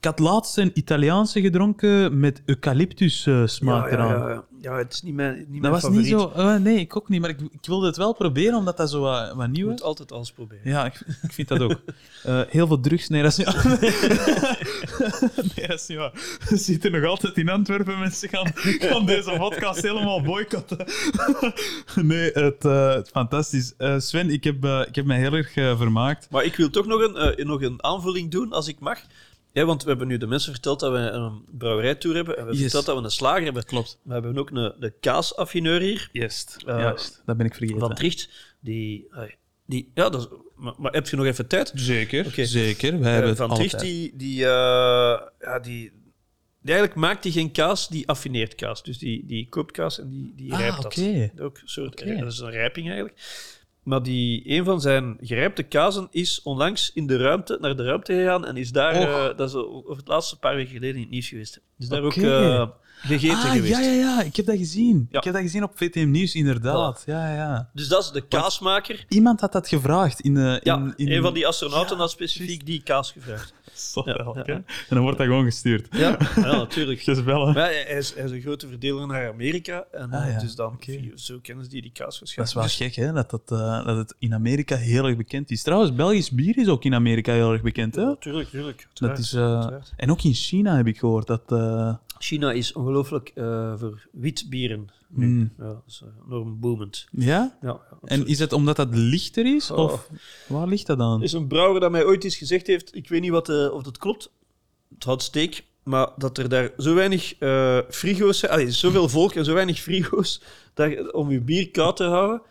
Ik had laatst een Italiaanse gedronken met eucalyptus smaak eraan. Ja, het is niet mijn favoriet. Dat was niet zo... nee, ik ook niet, maar ik wilde het wel proberen, omdat dat zo wat nieuw is. Je moet altijd alles proberen. Ja, ik vind dat ook. Heel veel drugs, nee, dat is niet waar. Nee, dat is niet waar. We zitten nog altijd in Antwerpen, mensen gaan deze podcast helemaal boycotten. Nee, het fantastisch. Sven, ik heb mij heel erg vermaakt. Maar ik wil toch nog een aanvulling doen, als ik mag. Ja, want we hebben nu de mensen verteld dat we een brouwerijtour hebben en we hebben verteld dat we een slager hebben. Klopt. We hebben ook de kaasaffineur hier. Juist, dat ben ik vergeten. Van Tricht. Maar heb je nog even tijd? Zeker. Wij hebben Van Tricht, die eigenlijk maakt die geen kaas, die affineert kaas. Dus die koopt kaas en die rijpt dat. Ook een soort, dat is een rijping eigenlijk. Maar een van zijn gerijpte kazen is onlangs naar de ruimte gegaan en is daar, dat is over het laatste paar weken geleden in het nieuws geweest. Dus daar ook gegeten geweest. Ja, ik heb dat gezien. Ja. Ik heb dat gezien op VTM Nieuws, inderdaad. Voilà. Ja. Dus dat is de kaasmaker. Want iemand had dat gevraagd. Een van die astronauten had specifiek die kaas gevraagd. Wel. En dan wordt dat gewoon gestuurd. Ja, natuurlijk. Hij is een grote verdeler naar Amerika. En dus dan zo kennen ze die kaas waarschijnlijk. Dat is wel gek, hè? Dat het in Amerika heel erg bekend is. Trouwens, Belgisch bier is ook in Amerika heel erg bekend, hè? Tuurlijk. Dat is, en ook in China heb ik gehoord dat... China is ongelooflijk voor witbieren nu. Dat is enorm boomend. Ja? En is het omdat dat lichter is? Of waar ligt dat aan? Er is een brouwer dat mij ooit eens gezegd heeft, ik weet niet of dat klopt, het houdt steek, maar dat er daar zo weinig frigo's zijn, zoveel volk en zo weinig frigo's, om je bier koud te houden,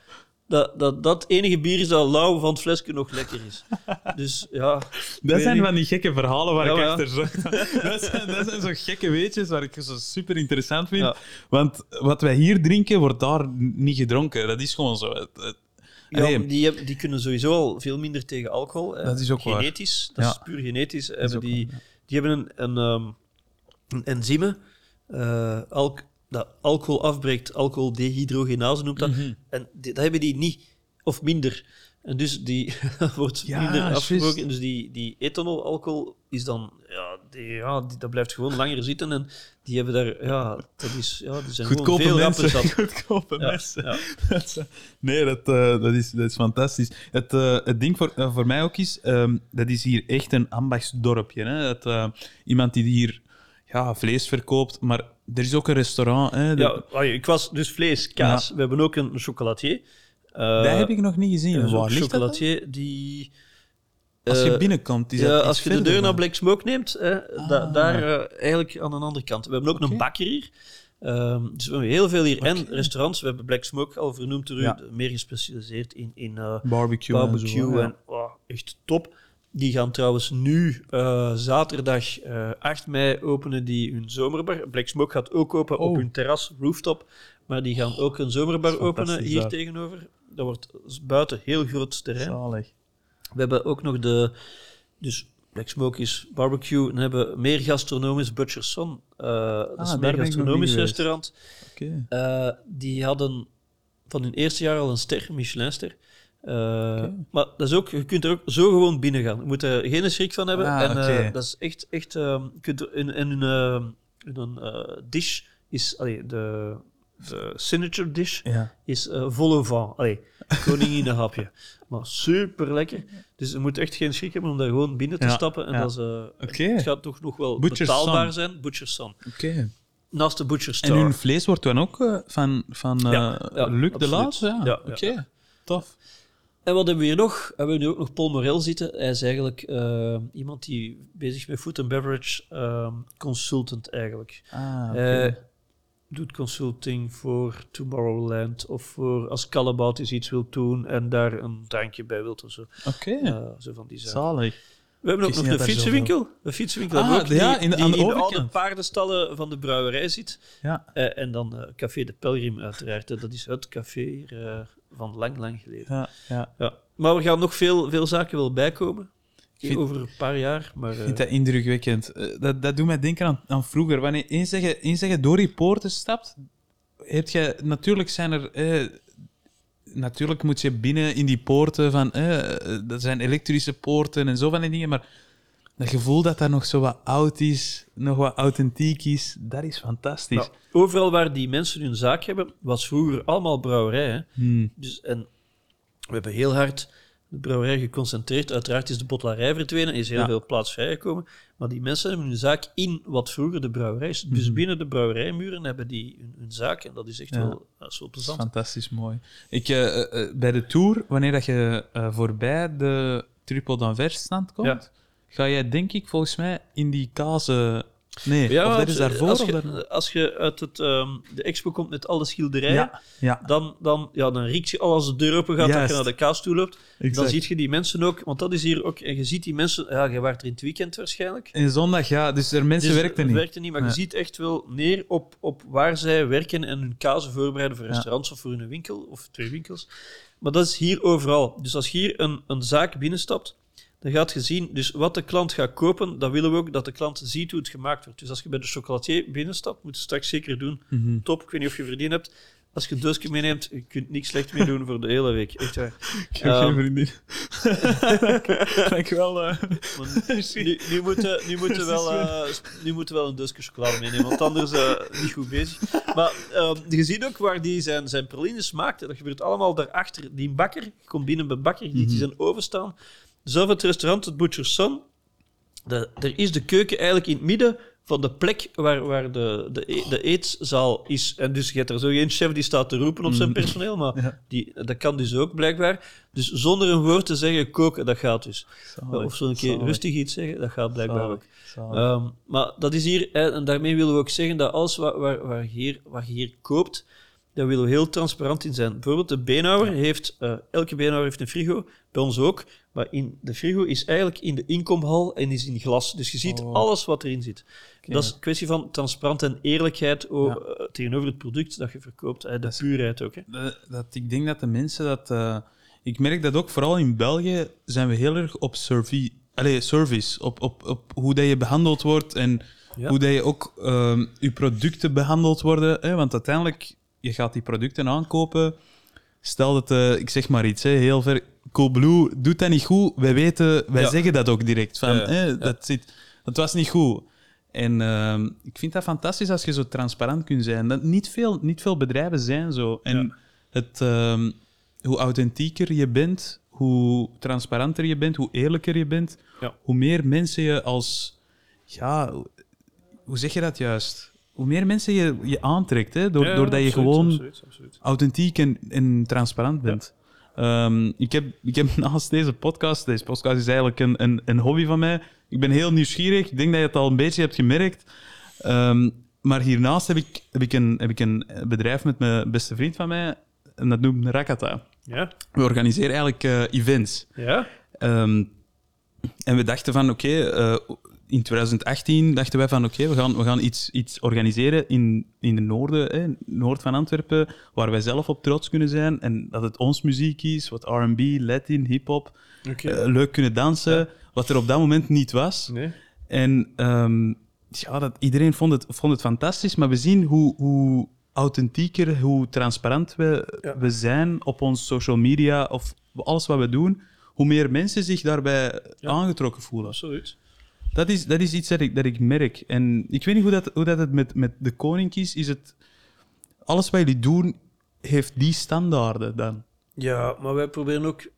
dat enige bier is dat lauw van het flesje nog lekker is. Dus ja... Dat zijn van die gekke verhalen waar ik achter zag. Dat zijn zo gekke weetjes waar ik zo super interessant vind. Ja. Want wat wij hier drinken, wordt daar niet gedronken. Dat is gewoon zo. Die kunnen sowieso al veel minder tegen alcohol. Dat is ook genetisch. Dat is puur genetisch. Die hebben een enzyme. Dat alcohol afbreekt, alcoholdehydrogenase noemt dat. Mm-hmm. En dat hebben die niet, of minder. En dus die wordt minder afgebroken. En dus die ethanolalcohol is dan... dat blijft gewoon langer zitten. En die hebben daar... die zijn goedkope gewoon veel mensen. Goedkope mensen. Nee, dat is fantastisch. Het ding voor mij ook is... dat is hier echt een ambachtsdorpje. Hè? Iemand die hier vlees verkoopt, maar... Er is ook een restaurant. Hè? Ik was dus vlees, kaas. Ja. We hebben ook een chocolatier. Dat heb ik nog niet gezien. Waar ligt chocolatier dat? Die... als je binnenkomt... als je de deur naar Black Smoke neemt, eigenlijk aan de andere kant. We hebben ook een bakker hier. Dus we hebben heel veel hier. En restaurants. We hebben Black Smoke al vernoemd door u. Meer gespecialiseerd in barbecue. En, echt top. Die gaan trouwens nu zaterdag 8 mei openen die hun zomerbar. Black Smoke gaat ook open op hun terras, rooftop. Maar die gaan ook een zomerbar openen hier tegenover. Dat wordt buiten heel groot terrein. Zalig. We hebben ook nog dus Black Smoke is barbecue. En hebben meer gastronomisch Butchers Son. Dat is een meer gastronomisch restaurant. Die hadden van hun eerste jaar al een ster, Michelinster. Maar dat is ook, je kunt er ook zo gewoon binnen gaan. Je moet er geen schrik van hebben. Dat is echt je kunt in een dish is de signature dish is vol au vent. Koninginnenhapje. Maar super lekker. Dus je moet echt geen schrik hebben om daar gewoon binnen te stappen. En dat is, het gaat toch nog wel Butchers betaalbaar Son. Zijn. Butchers Son. Naast de Butcher Store. En hun vlees wordt dan ook van Luc De Laet? Tof. En wat hebben we hier nog? We hebben nu ook nog Paul Morel zitten. Hij is eigenlijk iemand die bezig is met food and beverage consultant eigenlijk. Ah, okay. Doet consulting voor Tomorrowland of voor als Callabout eens iets wil doen en daar een drankje bij wilt of zo. Oké. Zo van die zaken. Zalig. We hebben ook nog de fietsenwinkel. De fietsenwinkel die aan de oude paardenstallen van de brouwerij zit. Ja. En dan Café de Pelgrim uiteraard. Dat is het café hier, van lang geleden. Ja. Maar we gaan nog veel zaken wel bijkomen. Over een paar jaar. Maar, ik vind dat indrukwekkend. Dat doet mij denken aan vroeger. Wanneer eens je door die poorten stapt, heb je... Natuurlijk moet je binnen in die poorten van... dat zijn elektrische poorten en zo van die dingen, maar dat gevoel dat dat nog zo wat oud is, nog wat authentiek is, dat is fantastisch. Nou, overal waar die mensen hun zaak hebben, was vroeger allemaal brouwerij. Hè? Dus, en we hebben heel hard de brouwerij geconcentreerd. Uiteraard is de botelarij verdwenen, is heel veel plaats vrijgekomen. Maar die mensen hebben hun zaak in wat vroeger de brouwerij is. Dus binnen de brouwerijmuren hebben die hun zaak. En dat is echt wel plezant. Fantastisch mooi. Ik, bij de tour, wanneer dat je voorbij de Triple d'Anvers stand komt, ga jij denk ik volgens mij in die kazen... Nee, ja, of dat is daarvoor? Als je uit de expo komt met alle schilderijen, dan riekt je al als de deur open gaat dat je naar de kaas toe loopt. Exact. Dan zie je die mensen ook, want dat is hier ook... En je ziet die mensen... Ja, je waart er in het weekend waarschijnlijk. En zondag, dus er mensen werkten niet. Maar je ziet echt wel neer op waar zij werken en hun kazen voorbereiden voor restaurants of voor hun winkel, of twee winkels. Maar dat is hier overal. Dus als je hier een zaak binnenstapt, dan gaat je zien, dus wat de klant gaat kopen, dat willen we ook dat de klant ziet hoe het gemaakt wordt. Dus als je bij de chocolatier binnenstapt, moet je straks zeker doen. Mm-hmm. Top, ik weet niet of je verdiend hebt. Als je een doosje meeneemt, je kunt niks slecht meer doen voor de hele week. Echt waar. Ik heb geen vriendin. Dankjewel. Nu moeten we wel een doosje chocolade meenemen, want anders niet goed bezig. Maar je ziet ook waar die zijn pralines maakte. Dat gebeurt allemaal daarachter. Die bakker, je komt binnen bij een bakker, die zijn oven staan. Zelf het restaurant, het Butchers Son, er is de keuken eigenlijk in het midden van de plek waar de eetzaal is. En dus je hebt er zo geen chef die staat te roepen op zijn personeel, maar dat kan dus ook blijkbaar. Dus zonder een woord te zeggen koken, dat gaat dus. Zalig, of zo'n keer rustig iets zeggen, dat gaat blijkbaar ook. Maar dat is hier, en daarmee willen we ook zeggen dat alles waar je hier koopt, daar willen we heel transparant in zijn. Bijvoorbeeld de beenhouwer elke beenhouwer heeft een frigo, bij ons ook. Maar in de frigo is eigenlijk in de inkomhal en is in glas. Dus je ziet alles wat erin zit. Okay. Dat is een kwestie van transparant en eerlijkheid tegenover het product dat je verkoopt. De puurheid ook. Hè. Ik denk dat de mensen dat... ik merk dat ook, vooral in België, zijn we heel erg op service. Op hoe dat je behandeld wordt en hoe dat je ook je producten behandeld worden. Hè? Want uiteindelijk, je gaat die producten aankopen. Stel dat, ik zeg maar iets, hè, heel ver... Coolblue doet dat niet goed. Wij zeggen dat ook direct. Van, dat was niet goed. En ik vind dat fantastisch als je zo transparant kunt zijn. Dat niet veel bedrijven zijn zo. En hoe authentieker je bent, hoe transparanter je bent, hoe eerlijker je bent, hoe meer mensen je als... Ja, hoe zeg je dat juist? Hoe meer mensen je aantrekt, hè, doordat je gewoon authentiek en transparant bent. Ja. Ik heb naast deze podcast is eigenlijk een hobby van mij. Ik ben heel nieuwsgierig. Ik denk dat je het al een beetje hebt gemerkt. Maar hiernaast heb ik een bedrijf met mijn beste vriend van mij. En dat noemt Rakata. Ja? We organiseren eigenlijk events. Ja? En we dachten van, in 2018 dachten wij van, we gaan iets organiseren in de noord van Antwerpen, waar wij zelf op trots kunnen zijn. En dat het ons muziek is, wat R&B, Latin, hip-hop, leuk kunnen dansen, wat er op dat moment niet was. Nee. En iedereen vond het fantastisch, maar we zien hoe authentieker, hoe transparant we zijn op ons social media of alles wat we doen, hoe meer mensen zich daarbij aangetrokken voelen. Absoluut. Dat is iets dat ik merk. En ik weet niet hoe dat het met De Koninck is. Is het... Alles wat jullie doen, heeft die standaarden dan? Ja, maar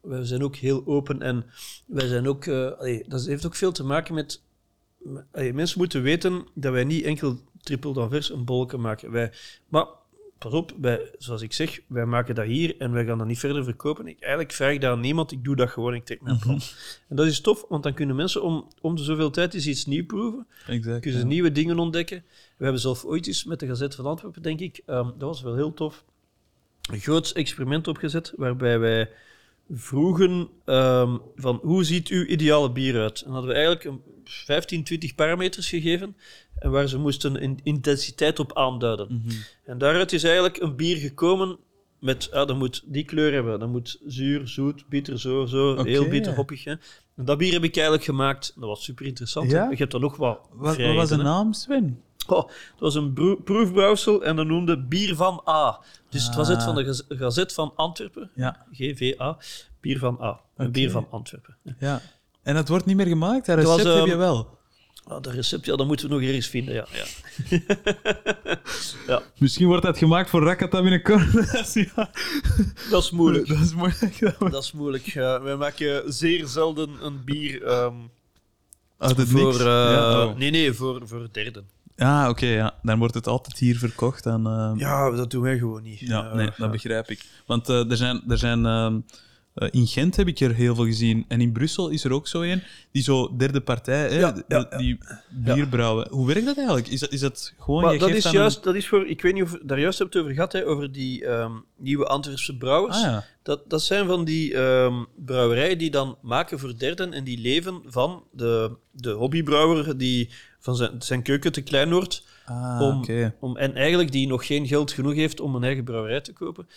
wij zijn ook heel open. En wij zijn ook... dat heeft ook veel te maken met... mensen moeten weten dat wij niet enkel Triple d'Anvers een bolleke maken. Maar pas op, wij, zoals ik zeg, wij maken dat hier en wij gaan dat niet verder verkopen. Eigenlijk vraag ik dat aan niemand, ik doe dat gewoon, ik trek mijn plan. En dat is tof, want dan kunnen mensen om de zoveel tijd eens iets nieuws proeven. Exact, kunnen ze nieuwe dingen ontdekken. We hebben zelf ooit eens met de Gazet van Antwerpen, denk ik, dat was wel heel tof, een groot experiment opgezet, waarbij wij vroegen van hoe ziet uw ideale bier uit? En hadden we eigenlijk 15, 20 parameters gegeven en waar ze moesten een intensiteit op aanduiden. Mm-hmm. En daaruit is eigenlijk een bier gekomen met, dan moet die kleur hebben, dan moet zuur, zoet, bitter, zo, okay, heel bitter, hoppig. Hè. En dat bier heb ik eigenlijk gemaakt. Dat was super interessant. Ja? Je hebt dat nog wat. Wat was de naam, Sven? Oh, dat was een proefbrouwsel en dat noemde Bier van A. Dus het was het van de Gazet van Antwerpen. Ja. GVA. Bier van A. Okay. Een bier van Antwerpen. Ja. En dat wordt niet meer gemaakt? Dat recept heb je wel? Dat recept, dat moeten we nog ergens vinden, ja. Ja. Misschien wordt dat gemaakt voor Rakata binnenkort. Ja. Dat is moeilijk. Wij maken zeer zelden een bier voor derden. Ah, oké, ja. Dan wordt het altijd hier verkocht. En, ja, dat doen wij gewoon niet. Ja, nee, dat begrijp ik. Want in Gent heb ik er heel veel gezien. En in Brussel is er ook zo een, die zo derde partij, hè, die bier brouwen. Hoe werkt dat eigenlijk? Is dat gewoon... Maar dat is juist, dat is voor... Ik weet niet of je daar juist hebt over gehad, hè, over die nieuwe Antwerpse brouwers. Ah, ja. Dat zijn van die brouwerijen die dan maken voor derden en die leven van de hobbybrouwer die van zijn keuken te klein wordt. En eigenlijk die nog geen geld genoeg heeft om een eigen brouwerij te kopen.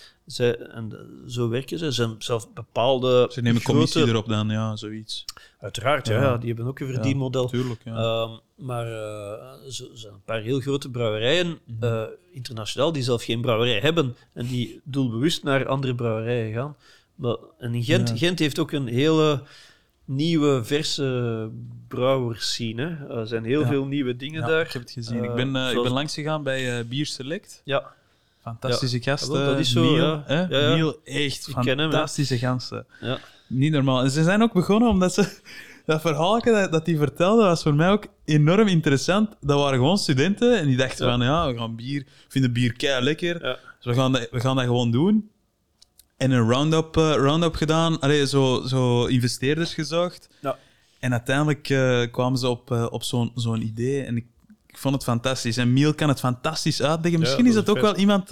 Zo werken ze. Ze zijn zelf bepaalde... Ze nemen commissie erop dan, ja, zoiets. Uiteraard, ja. Die hebben ook een verdienmodel. Ja, tuurlijk, ja. Ze zijn een paar heel grote brouwerijen, internationaal, die zelf geen brouwerij hebben. En die doelbewust naar andere brouwerijen gaan. En in Gent heeft ook een hele... nieuwe, verse brouwers zien. Hè. Er zijn heel veel nieuwe dingen daar. Ik heb het gezien. Ik ben langs gegaan bij Bier Select. Ja. Fantastische gasten. Dat is zo, Miel, Miel, echt fantastische gasten. Ja. Niet normaal. En ze zijn ook begonnen omdat ze... Dat verhaalje dat die vertelde was voor mij ook enorm interessant. Dat waren gewoon studenten en die dachten we vinden bier kei lekker. Ja. Dus we gaan dat gewoon doen. En een round-up gedaan, zo investeerders gezocht. Ja. En uiteindelijk kwamen ze op zo'n idee en ik vond het fantastisch. En Miel kan het fantastisch uitleggen. Misschien is dat ook wel iemand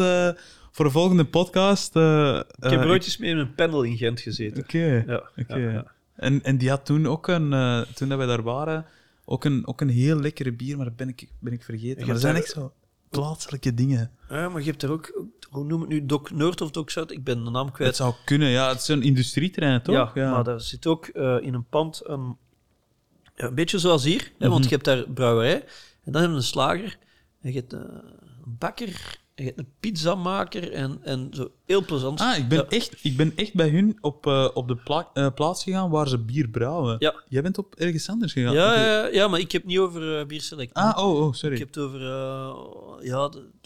voor de volgende podcast. Ik heb ooit eens mee in een panel in Gent gezeten. Oké. Ja. En die had toen ook toen dat wij daar waren, ook een heel lekkere bier, maar dat ben ik vergeten. Maar dat zijn echt zo plaatselijke dingen. Ja, maar je hebt er ook... Hoe noem het nu? Dok Noord of Dok Zuid? Ik ben de naam kwijt. Het zou kunnen, ja. Het is een industrieterrein, toch? Ja, maar daar zit ook in een pand... een beetje zoals hier, hè, want je hebt daar brouwerij. En dan hebben we een slager. En je hebt een bakker. En je hebt een pizzamaker. En zo heel plezant. Ah, ik ben echt bij hun op de plaats gegaan waar ze bier brouwen. Ja. Jij bent op ergens anders gegaan. Ja, maar ik heb niet over Bier Select. Sorry. Ik heb het over...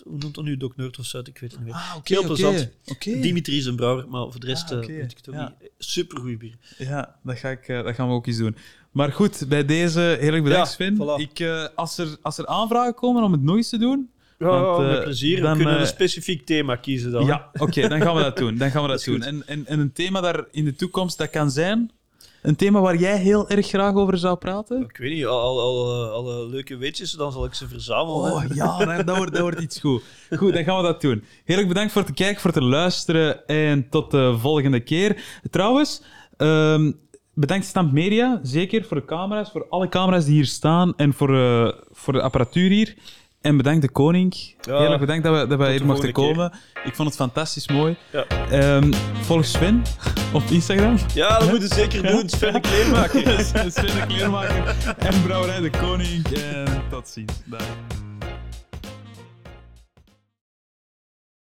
hoe noemt dat nu? Dok Noord of Zuid? Ik weet het niet meer. Heel plezant. Okay. Dimitri is een brouwer, maar voor de rest weet ik het ook niet. Supergoeie bier. Ja, dat gaan we ook eens doen. Maar goed, bij deze heel erg bedankt, Sven. Voilà. Als er aanvragen komen om het nog eens te doen... met plezier. Dan, we kunnen een specifiek thema kiezen dan. Ja, oké, dan gaan we dat doen. En een thema daar in de toekomst, dat kan zijn... Een thema waar jij heel erg graag over zou praten? Ik weet niet, alle leuke weetjes, dan zal ik ze verzamelen. Dat wordt iets goed. Goed, dan gaan we dat doen. Heel erg bedankt voor het kijken, voor het luisteren en tot de volgende keer. Trouwens, bedankt Stamp Media, zeker voor de camera's, voor alle camera's die hier staan en voor de apparatuur hier. En bedankt De Koninck. Ja, heel erg bedankt dat we hier mochten komen. Ik vond het fantastisch mooi. Ja. Volg Sven op Instagram. Ja, dat moeten we zeker doen. Sven de Kleermaker. En Brouwerij De Koninck. En tot ziens. Dag.